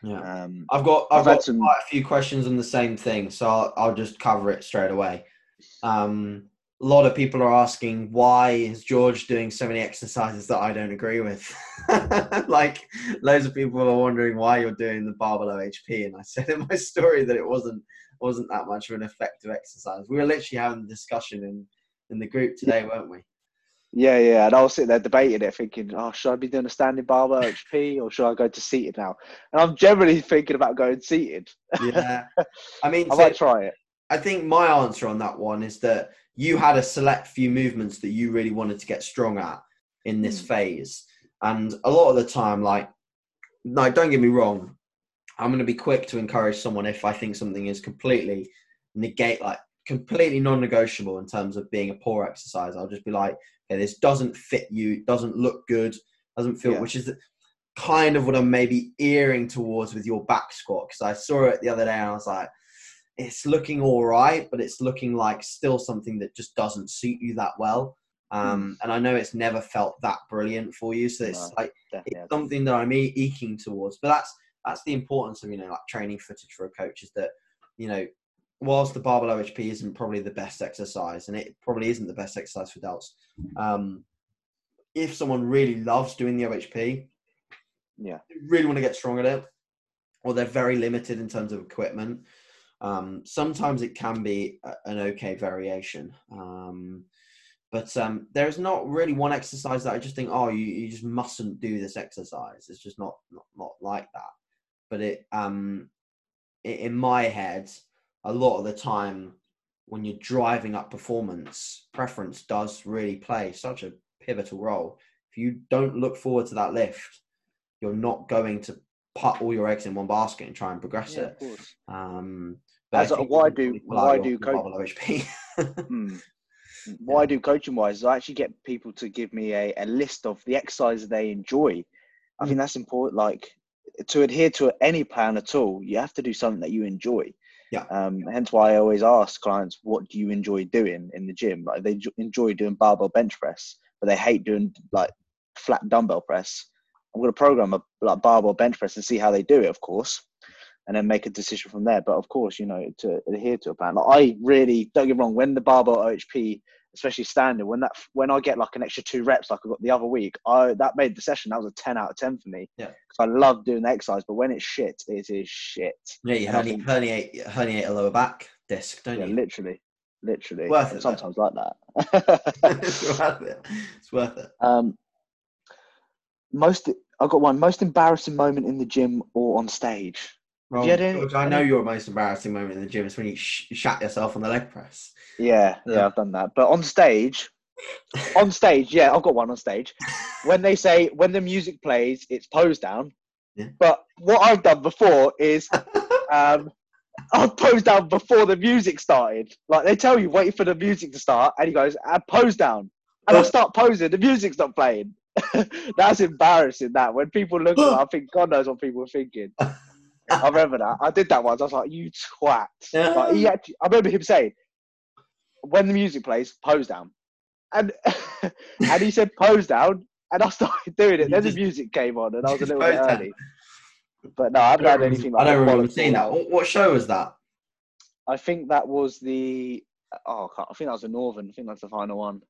Yeah. Um, I've got, I've, I've got some... quite a few questions on the same thing. So I'll, I'll just cover it straight away. Um, a lot of people are asking, why is George doing so many exercises that I don't agree with? Like loads of people are wondering why you're doing the bar below H P. And I said in my story that it wasn't, wasn't that much of an effective exercise. We were literally having a discussion in, in the group today, weren't we? Yeah, yeah, and I was sitting there debating it, thinking, oh, should I be doing a standing bar with H P or should I go to seated now? And I'm generally thinking about going seated. Yeah, I mean, I so might try it. I think my answer on that one is that you had a select few movements that you really wanted to get strong at in this mm. phase, and a lot of the time, like, no, don't get me wrong, I'm going to be quick to encourage someone if I think something is completely negate, like completely non-negotiable in terms of being a poor exercise. I'll just be like, this doesn't fit you, doesn't look good, doesn't feel, yeah. which is kind of what I'm maybe earing towards with your back squat, because I saw it the other day and I was like, it's looking all right, but it's looking like still something that just doesn't suit you that well. Um, mm. And I know it's never felt that brilliant for you, so it's no, like definitely. It's something that I'm e- eking towards. But that's that's the importance of, you know, like training footage for a coach, is that, you know, whilst the bar below H P isn't probably the best exercise, and it probably isn't the best exercise for delts, um, if someone really loves doing the O H P, yeah, they really want to get strong at it, or they're very limited in terms of equipment, um, sometimes it can be a, an okay variation. Um, but um, there's not really one exercise that I just think, oh, you, you just mustn't do this exercise. It's just not not, not like that. But it, um, it in my head... a lot of the time when you're driving up performance, preference does really play such a pivotal role. If you don't look forward to that lift, you're not going to put all your eggs in one basket and try and progress yeah, it. Um, but As I why do, why do, coach- mm. why yeah. do coaching wise, I actually get people to give me a, a list of the exercises they enjoy. I mm. think that's important. Like to adhere to any plan at all, you have to do something that you enjoy. Yeah. Um, hence why I always ask clients, what do you enjoy doing in the gym? Like they enjoy doing barbell bench press, but they hate doing like flat dumbbell press. I'm going to program a like barbell bench press and see how they do it, of course, and then make a decision from there. But of course, you know, to adhere to a plan. Like I really, don't get me wrong, when the barbell O H P, especially standing, when that, when I get like an extra two reps, like I got the other week, I, that made the session, that was a ten out of ten for me. Yeah. Cause I love doing the exercise, but when it's shit, it is shit. Yeah. You herniate, herniate, herniate a lower back disc, don't yeah, you? Literally, literally. Worth it, sometimes though. Like that. It's worth it. It's worth it. Um, most, I got one, most embarrassing moment in the gym or on stage. Well, George, I know your most embarrassing moment in the gym is when you sh- shat yourself on the leg press. Yeah, yeah, yeah, I've done that. But on stage, on stage, yeah, I've got one on stage. When they say, when the music plays, it's pose down. Yeah. But what I've done before is um, I've posed down before the music started. Like they tell you, wait for the music to start. And he goes, I pose down. And I start posing. The music's not playing. That's embarrassing, that. When people look at it, I think God knows what people are thinking. I remember that. I did that once. I was like, you twat. Yeah. Like, he actually, I remember him saying, when the music plays, pose down. And and he said, pose down. And I started doing it. You then just, the music came on and I was a little bit down. Early. But no, I haven't had anything like that. I don't remember seeing that. What, what show was that? I think that was the... Oh, I, can't, I think that was the Northern. I think that's the final one.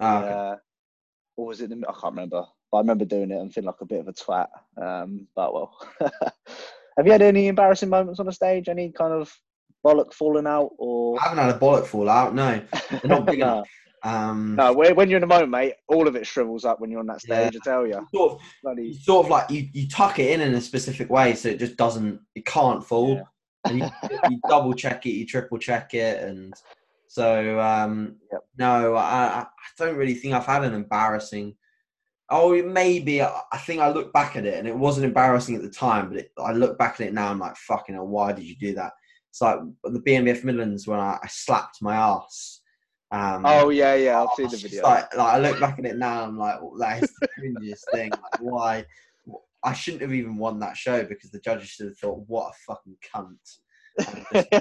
Oh, okay. uh, or was it the... I can't remember. But I remember doing it and feeling like a bit of a twat. Um, but well... Have you had any embarrassing moments on the stage? Any kind of bollock falling out? Or I haven't had a bollock fall out, no. Not big enough. Um, no, when you're in the moment, mate, all of it shrivels up when you're on that stage, yeah. I tell you. Sort of, bloody... sort of like you, you tuck it in in a specific way so it just doesn't, it can't fall. Yeah. And you, you double check it, you triple check it. And So, um, yep. no, I, I don't really think I've had an embarrassing. Oh, maybe. I think I look back at it and it wasn't embarrassing at the time, but it, I look back at it now and I'm like, fucking hell, why did you do that? It's like the B N B F Midlands when I, I slapped my ass. Um, oh, yeah, yeah, I've seen the video. Like, like, I look back at it now and I'm like, well, that is the cringiest thing. Like, why? I shouldn't have even won that show because the judges should have thought, what a fucking cunt. Because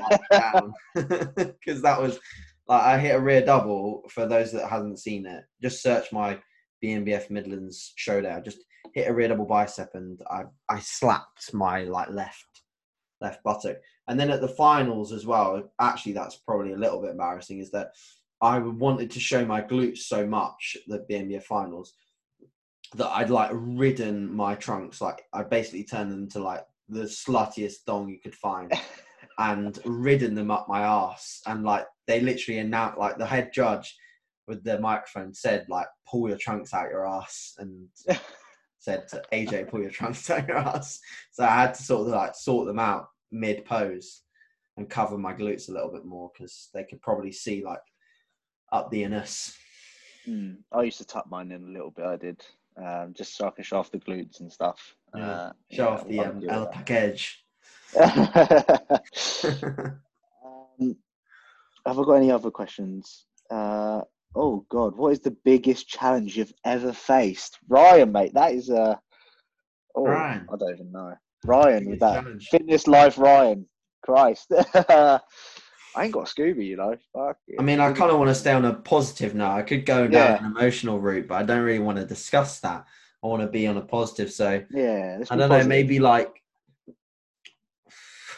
that was like, I hit a rear double. For those that haven't seen it, just search my B N B F Midlands showdown. Just hit a rear double bicep and I, I slapped my like left left buttock. And then at the finals as well, actually that's probably a little bit embarrassing, is that I wanted to show my glutes so much at the B N B F finals that I'd like ridden my trunks, like I basically turned them into like the sluttiest dong you could find. And ridden them up my arse, and like they literally announced, like the head judge with the microphone said, like, pull your trunks out your arse, and said to A J, pull your trunks out your arse. So I had to sort of like sort them out mid pose and cover my glutes a little bit more because they could probably see like up the anus. Mm, I used to tuck mine in a little bit. I did um, just so I could show off the glutes and stuff. Yeah. Uh, show yeah, off the um, El Package. um, have I got any other questions? Uh, oh God, what is the biggest challenge you've ever faced, Ryan, mate? That is a uh, oh, Ryan. I don't even know. Ryan with that challenge. Fitness life, Ryan. Christ, I ain't got a Scooby, you know. Fuck it. I mean, I kind of want to stay on a positive now. I could go down yeah. an emotional route, but I don't really want to discuss that. I want to be on a positive. So yeah, I don't know. Maybe like.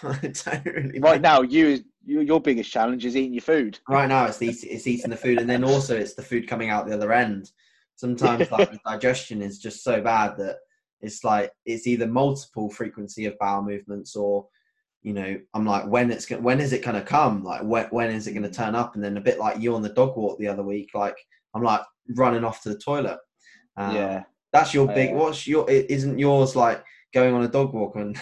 I don't really right know. Now, you, you your biggest challenge is eating your food. Right now, it's the, it's eating the food, and then also it's the food coming out the other end. Sometimes like the digestion is just so bad that it's like it's either multiple frequency of bowel movements, or you know, I'm like, when it's when is it going to come? Like when when is it going to turn up? And then a bit like you on the dog walk the other week, like I'm like running off to the toilet. Um, yeah, that's your big. Uh, what's your? Isn't yours like? Going on a dog walk and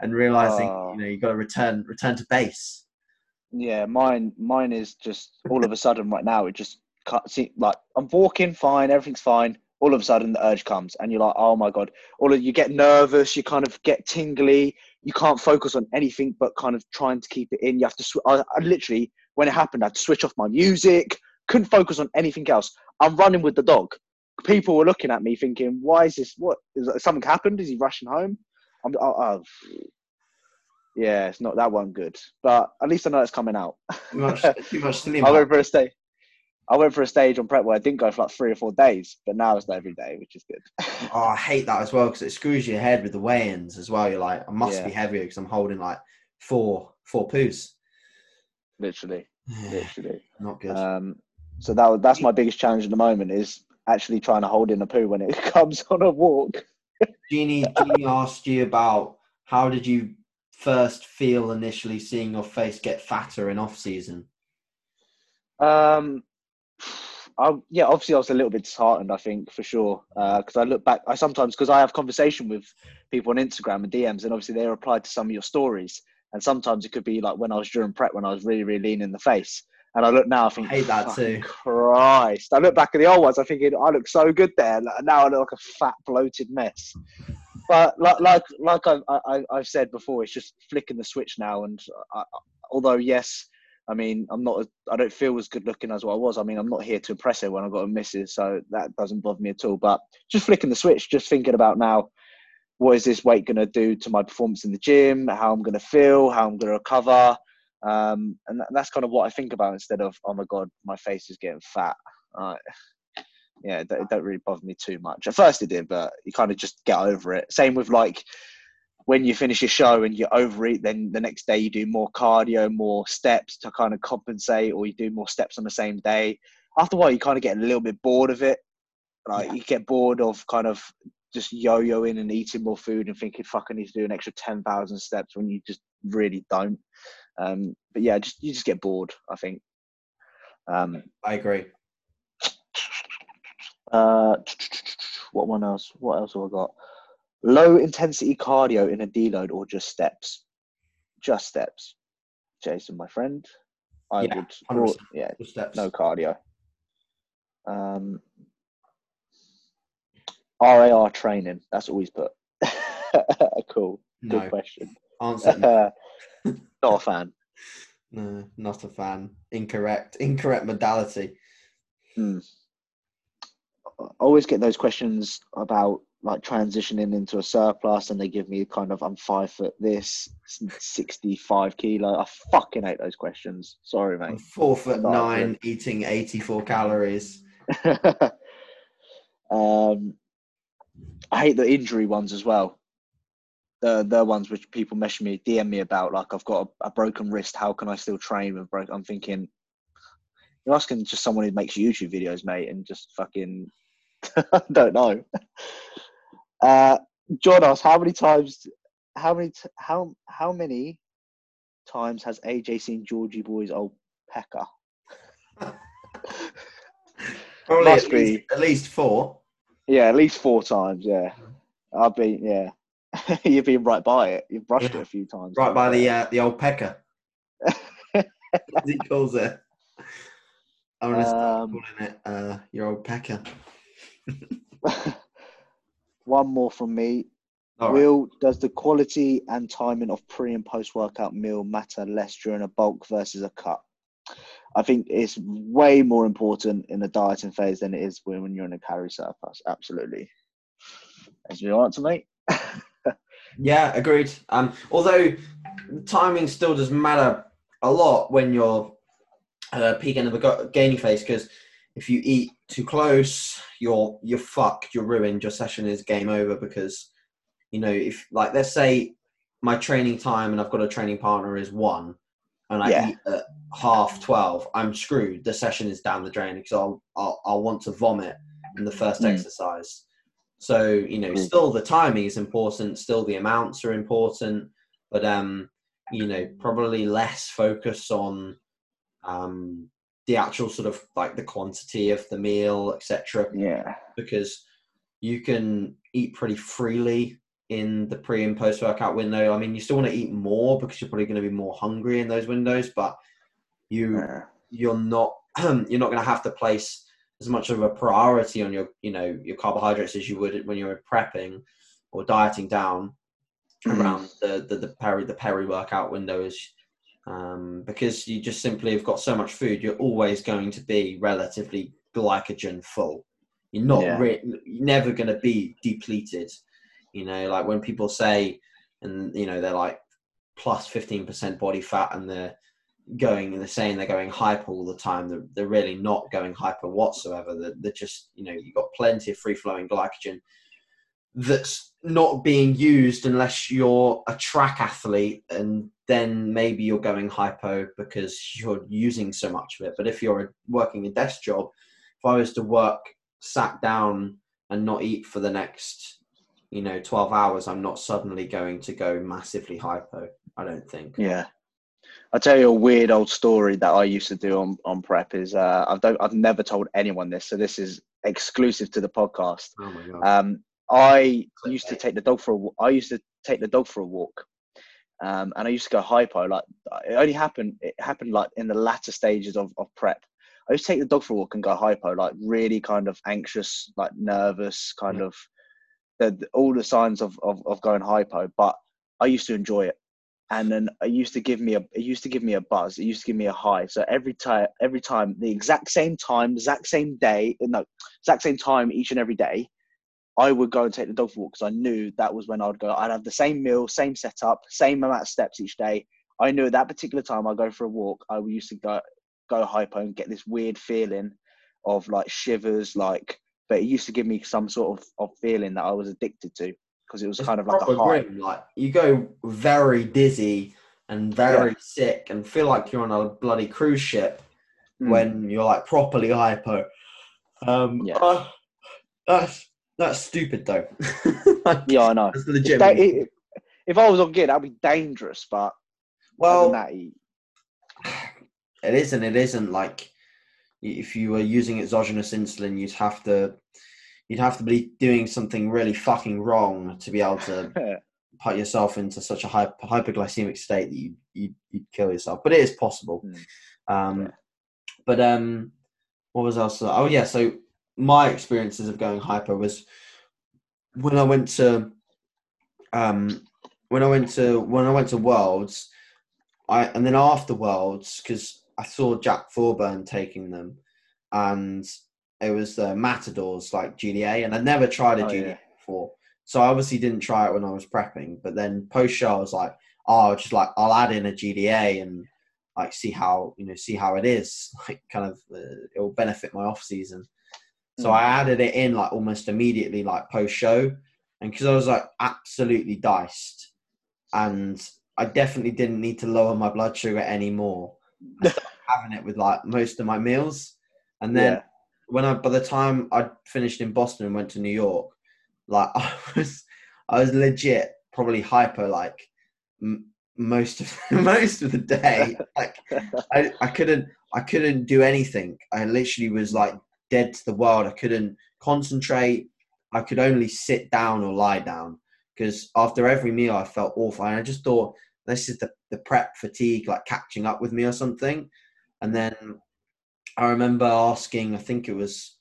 and realizing oh. you know you've got to return return to base. Yeah, mine mine is just all of a sudden right now it just cuts. See, like I'm walking fine, everything's fine. All of a sudden the urge comes, and you're like, oh my god! All of you get nervous, you kind of get tingly, you can't focus on anything but kind of trying to keep it in. You have to. Sw- I, I literally when it happened, I had to switch off my music, couldn't focus on anything else. I'm running with the dog. People were looking at me thinking, why is this, what is that, something happened, is he rushing home? I'm oh, oh. Yeah, it's not that one good, but at least I know it's coming out. Too much, too much I went for a stage I went for a stage on prep where I didn't go for like three or four days, but now it's not every day, which is good. Oh, I hate that as well, because it screws your head with the weigh-ins as well. You're like, I must yeah. be heavier because I'm holding like four four poos literally literally not good. Um, so that that's my biggest challenge at the moment, is actually trying to hold in a poo when it comes on a walk. Jeannie, Jeannie asked you about how did you first feel initially seeing your face get fatter in off season? Um, I, yeah, obviously I was a little bit disheartened, I think, for sure. Because uh, I look back, I sometimes, because I have conversation with people on Instagram and D Ms, and obviously they reply to some of your stories. And sometimes it could be like when I was during prep, when I was really, really lean in the face. And I look now, I think, I hate that too. Christ. I look back at the old ones, I'm thinking, I look so good there. Like, now I look like a fat, bloated mess. But like like, like I've, I, I've said before, it's just flicking the switch now. And I, although, yes, I mean, I'm not, I don't feel as good looking as what I was. I mean, I'm not here to impress everyone. I've got a missus, so that doesn't bother me at all. But just flicking the switch, just thinking about now, what is this weight going to do to my performance in the gym, how I'm going to feel, how I'm going to recover. Um, and that's kind of what I think about instead of, oh my God, my face is getting fat. Uh, yeah, it don't really bother me too much. At first it did, but you kind of just get over it. Same with like when you finish your show and you overeat, then the next day you do more cardio, more steps to kind of compensate, or you do more steps on the same day. After a while, you kind of get a little bit bored of it. Like you get bored of kind of just yo-yoing and eating more food and thinking, fuck, I need to do an extra ten thousand steps when you just really don't. Um, but yeah, just, you just get bored, I think. Um, I agree. Uh, what one else? What else have I got? Low intensity cardio in a deload or just steps? Just steps. Jason, my friend. I yeah, would, all, yeah, steps. No cardio. Um, R A R training. That's what he's put. Cool. No. Good question. Answer. No. Not a fan. No, not a fan. Incorrect. Incorrect modality. Hmm. I always get those questions about like transitioning into a surplus, and they give me kind of I'm five foot this, sixty-five kilo. I fucking hate those questions. Sorry, mate. I'm four foot Start nine, with. Eating eighty-four calories. um, I hate the injury ones as well. The the ones which people message me, D M me about, like I've got a, a broken wrist. How can I still train with broken? I'm thinking. You're asking just someone who makes YouTube videos, mate, and just fucking don't know. Uh, John asks, how many times, how many, t- how how many times has A J seen Georgie Boy's old pecker? Probably at least, at least four. Yeah, at least four times. Yeah, I've been. Yeah, you've been right by it. You've brushed yeah. it a few times. Right by the uh, the old pecker. As he calls it. I'm going to start um, calling it uh, your old pecker. One more from me. All Will, right. Does the quality and timing of pre and post-workout meal matter less during a bulk versus a cut? I think it's way more important in the dieting phase than it is when you're in a calorie surplus. Absolutely. That's your answer, mate. Yeah, agreed. Um, although timing still does matter a lot when you're Uh, peak end of the gaining phase, because if you eat too close, you're you're fucked, you're ruined, your session is game over. Because, you know, if like let's say my training time and I've got a training partner is one, and I yeah. eat at half twelve, I'm screwed. The session is down the drain because I'll, I'll I'll want to vomit in the first mm. exercise. So you know, mm. still the timing is important, still the amounts are important, but um, you know, probably less focus on. Um, the actual sort of like the quantity of the meal, et cetera. Yeah, because you can eat pretty freely in the pre and post workout window. I mean, you still want to eat more because you're probably going to be more hungry in those windows, but you yeah. you're not you're not going to have to place as much of a priority on your you know your carbohydrates as you would when you were prepping or dieting down mm. around the the the peri the peri workout window is. Um, because you just simply have got so much food, you're always going to be relatively glycogen full. You're not yeah. re- you're never going to be depleted. You know, like when people say, and you know, they're like plus fifteen percent body fat, and they're going and they're saying they're going hyper all the time. They're, they're really not going hyper whatsoever. They're, they're just, you know, you've got plenty of free flowing glycogen that's not being used unless you're a track athlete, and then maybe you're going hypo because you're using so much of it. But if you're working a desk job, if I was to work, sat down and not eat for the next, you know, twelve hours, I'm not suddenly going to go massively hypo, I don't think. Yeah. I'll tell you a weird old story that I used to do on, on prep is uh, I've, don't, I've never told anyone this. So this is exclusive to the podcast. Oh my God. Um, I used to take the dog for a, I used to take the dog for a walk. Um, and I used to go hypo. Like it only happened, it happened like in the latter stages of, of prep. I used to take the dog for a walk and go hypo, like really kind of anxious, like nervous, kind yeah. of the, the, all the signs of, of, of going hypo. But I used to enjoy it, and then it used to give me a, it used to give me a buzz. It used to give me a high. So every time, every time, the exact same time, exact same day, no, exact same time each and every day. I would go and take the dog for a walk because I knew that was when I'd go. I'd have the same meal, same setup, same amount of steps each day. I knew at that particular time I'd go for a walk. I used to go go hypo and get this weird feeling of like shivers, like. But it used to give me some sort of, of feeling that I was addicted to because it was it's kind of like a high. Grim. Like you go very dizzy and very yeah. sick and feel like you're on a bloody cruise ship mm. when you're like properly hypo. Um, yeah. Uh, that's. That's stupid, though. Like, yeah, I know. That's legit. If, it, if I was on gear, that'd be dangerous. But well, that, it is and it isn't. Like, if you were using exogenous insulin, you'd have to, you'd have to be doing something really fucking wrong to be able to put yourself into such a hyper, hyperglycemic state that you, you you'd kill yourself. But it is possible. Mm. Um, yeah. But um, what was else? Oh, yeah. So my experiences of going hyper was when I went to um, when I went to when I went to Worlds. I, and then after Worlds, because I saw Jack Thorburn taking them, and it was the Matadors, like G D A, and I'd never tried a oh, G D A yeah. before. So I obviously didn't try it when I was prepping, but then post-show I was like, oh, just like, I'll add in a G D A and like see how, you know, see how it is. Like kind of, uh, it will benefit my off-season. Mm. So I added it in like almost immediately, like post-show, and because I was like absolutely diced, and I definitely didn't need to lower my blood sugar anymore. I started having it with like most of my meals. And then yeah. when I, by the time I finished in Boston and went to New York, like I was, I was legit probably hyper, like m- most of, most of the day. Like I, I couldn't, I couldn't do anything. I literally was like dead to the world. I couldn't concentrate. I could only sit down or lie down, because after every meal I felt awful. And I just thought, this is the, the prep fatigue, like catching up with me or something. And then I remember asking, I think it was,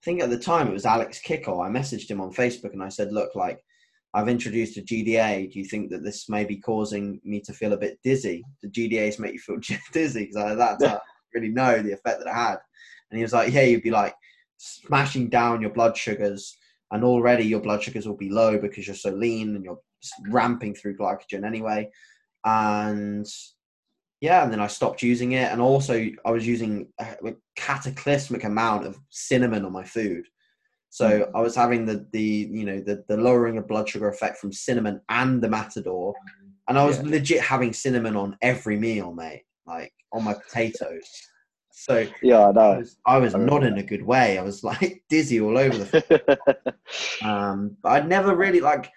I think at the time it was Alex Kickle. I messaged him on Facebook and I said, look, like I've introduced a G D A. Do you think that this may be causing me to feel a bit dizzy? The G D As make you feel dizzy, because I that didn't really know the effect that it had. And he was like, yeah, you'd be like smashing down your blood sugars, and already your blood sugars will be low because you're so lean and you're ramping through glycogen anyway. And yeah, and then I stopped using it. And also I was using a cataclysmic amount of cinnamon on my food. So mm-hmm. I was having the, the you know, the, the lowering of blood sugar effect from cinnamon and the Matador. And I was yeah. legit having cinnamon on every meal, mate, like on my potatoes. So yeah, I know. I was, I was I not in a good way. I was like dizzy all over the place. um, but I'd never really like,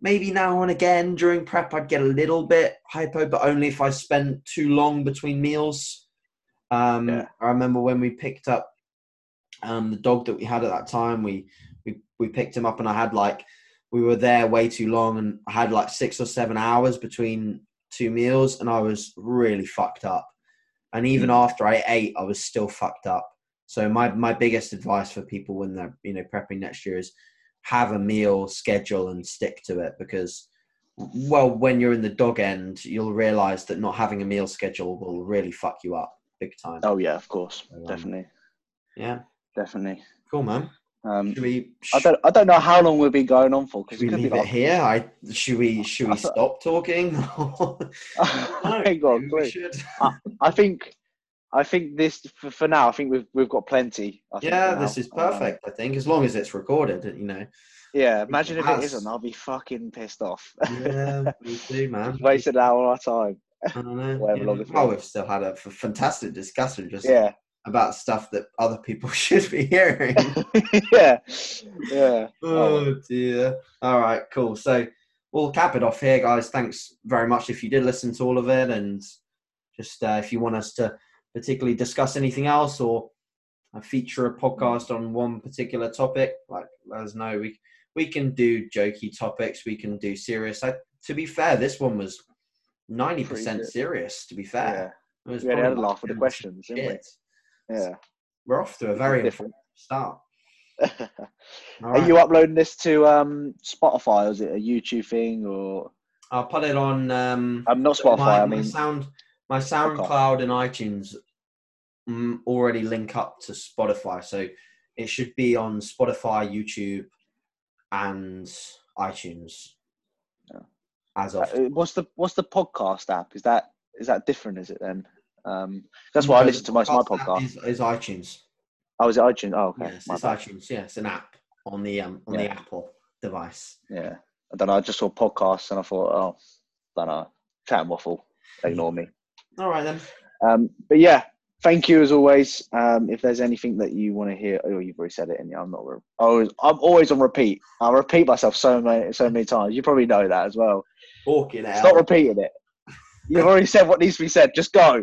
maybe now and again during prep, I'd get a little bit hypo, but only if I spent too long between meals. Um, yeah. I remember when we picked up um, the dog that we had at that time, we, we, we picked him up and I had like, we were there way too long and I had like six or seven hours between two meals and I was really fucked up. And even mm. after I ate, I was still fucked up. So my, my biggest advice for people when they're, you know, prepping next year is have a meal schedule and stick to it, because, well, when you're in the dog end, you'll realize that not having a meal schedule will really fuck you up big time. Oh yeah, of course. So, um, definitely. Yeah, definitely. Cool, man. Um, should we, should I don't, I don't know how long we've been going on for. Cause should we leave like, it here? I, should we, should we stop talking? no, I, God, we should. I, I think, I think this for, for now, I think we've, we've got plenty. I think yeah. This is perfect. Um, I think as long as it's recorded, you know? Yeah. Imagine if has. it isn't, I'll be fucking pissed off. Yeah, me too, man. Wasted an hour of our time. I don't know. Whatever yeah. Oh, we've still had a fantastic discussion. Just yeah. about stuff that other people should be hearing. yeah. Yeah. Oh, dear. All right, cool. So we'll cap it off here, guys. Thanks very much if you did listen to all of it. And just uh, if you want us to particularly discuss anything else or feature a podcast on one particular topic, like let us know. We, we can do jokey topics. We can do serious. I, to be fair, this one was ninety percent serious, to be fair. Yeah. It was we had a laugh at the questions, didn't we? Yeah, we're off to a very different start. Right. Are you uploading this to um, Spotify? Or is it a YouTube thing or? I'll put it on. Um, I'm not Spotify. My, I mean, my sound, my SoundCloud and iTunes um, already link up to Spotify, so it should be on Spotify, YouTube, and iTunes. Yeah. As of uh, what's the what's the podcast app? Is that is that different? Is it then? Um, that's why no, I listen to most of my podcast. Is, is iTunes? Oh, is it iTunes? Oh, okay. Yes, it's bad. iTunes. Yeah, it's an app on the um on yeah. the Apple device. Yeah, I don't know. I just saw podcasts and I thought, oh, I don't know, chat and waffle. Ignore me. All right then. Um, but yeah, thank you as always. Um, if there's anything that you want to hear, oh, you've already said it, and I'm not. Always, I'm always on repeat. I repeat myself so many, so many times. You probably know that as well. Talking out. Stop repeating it. You've already said what needs to be said. Just go.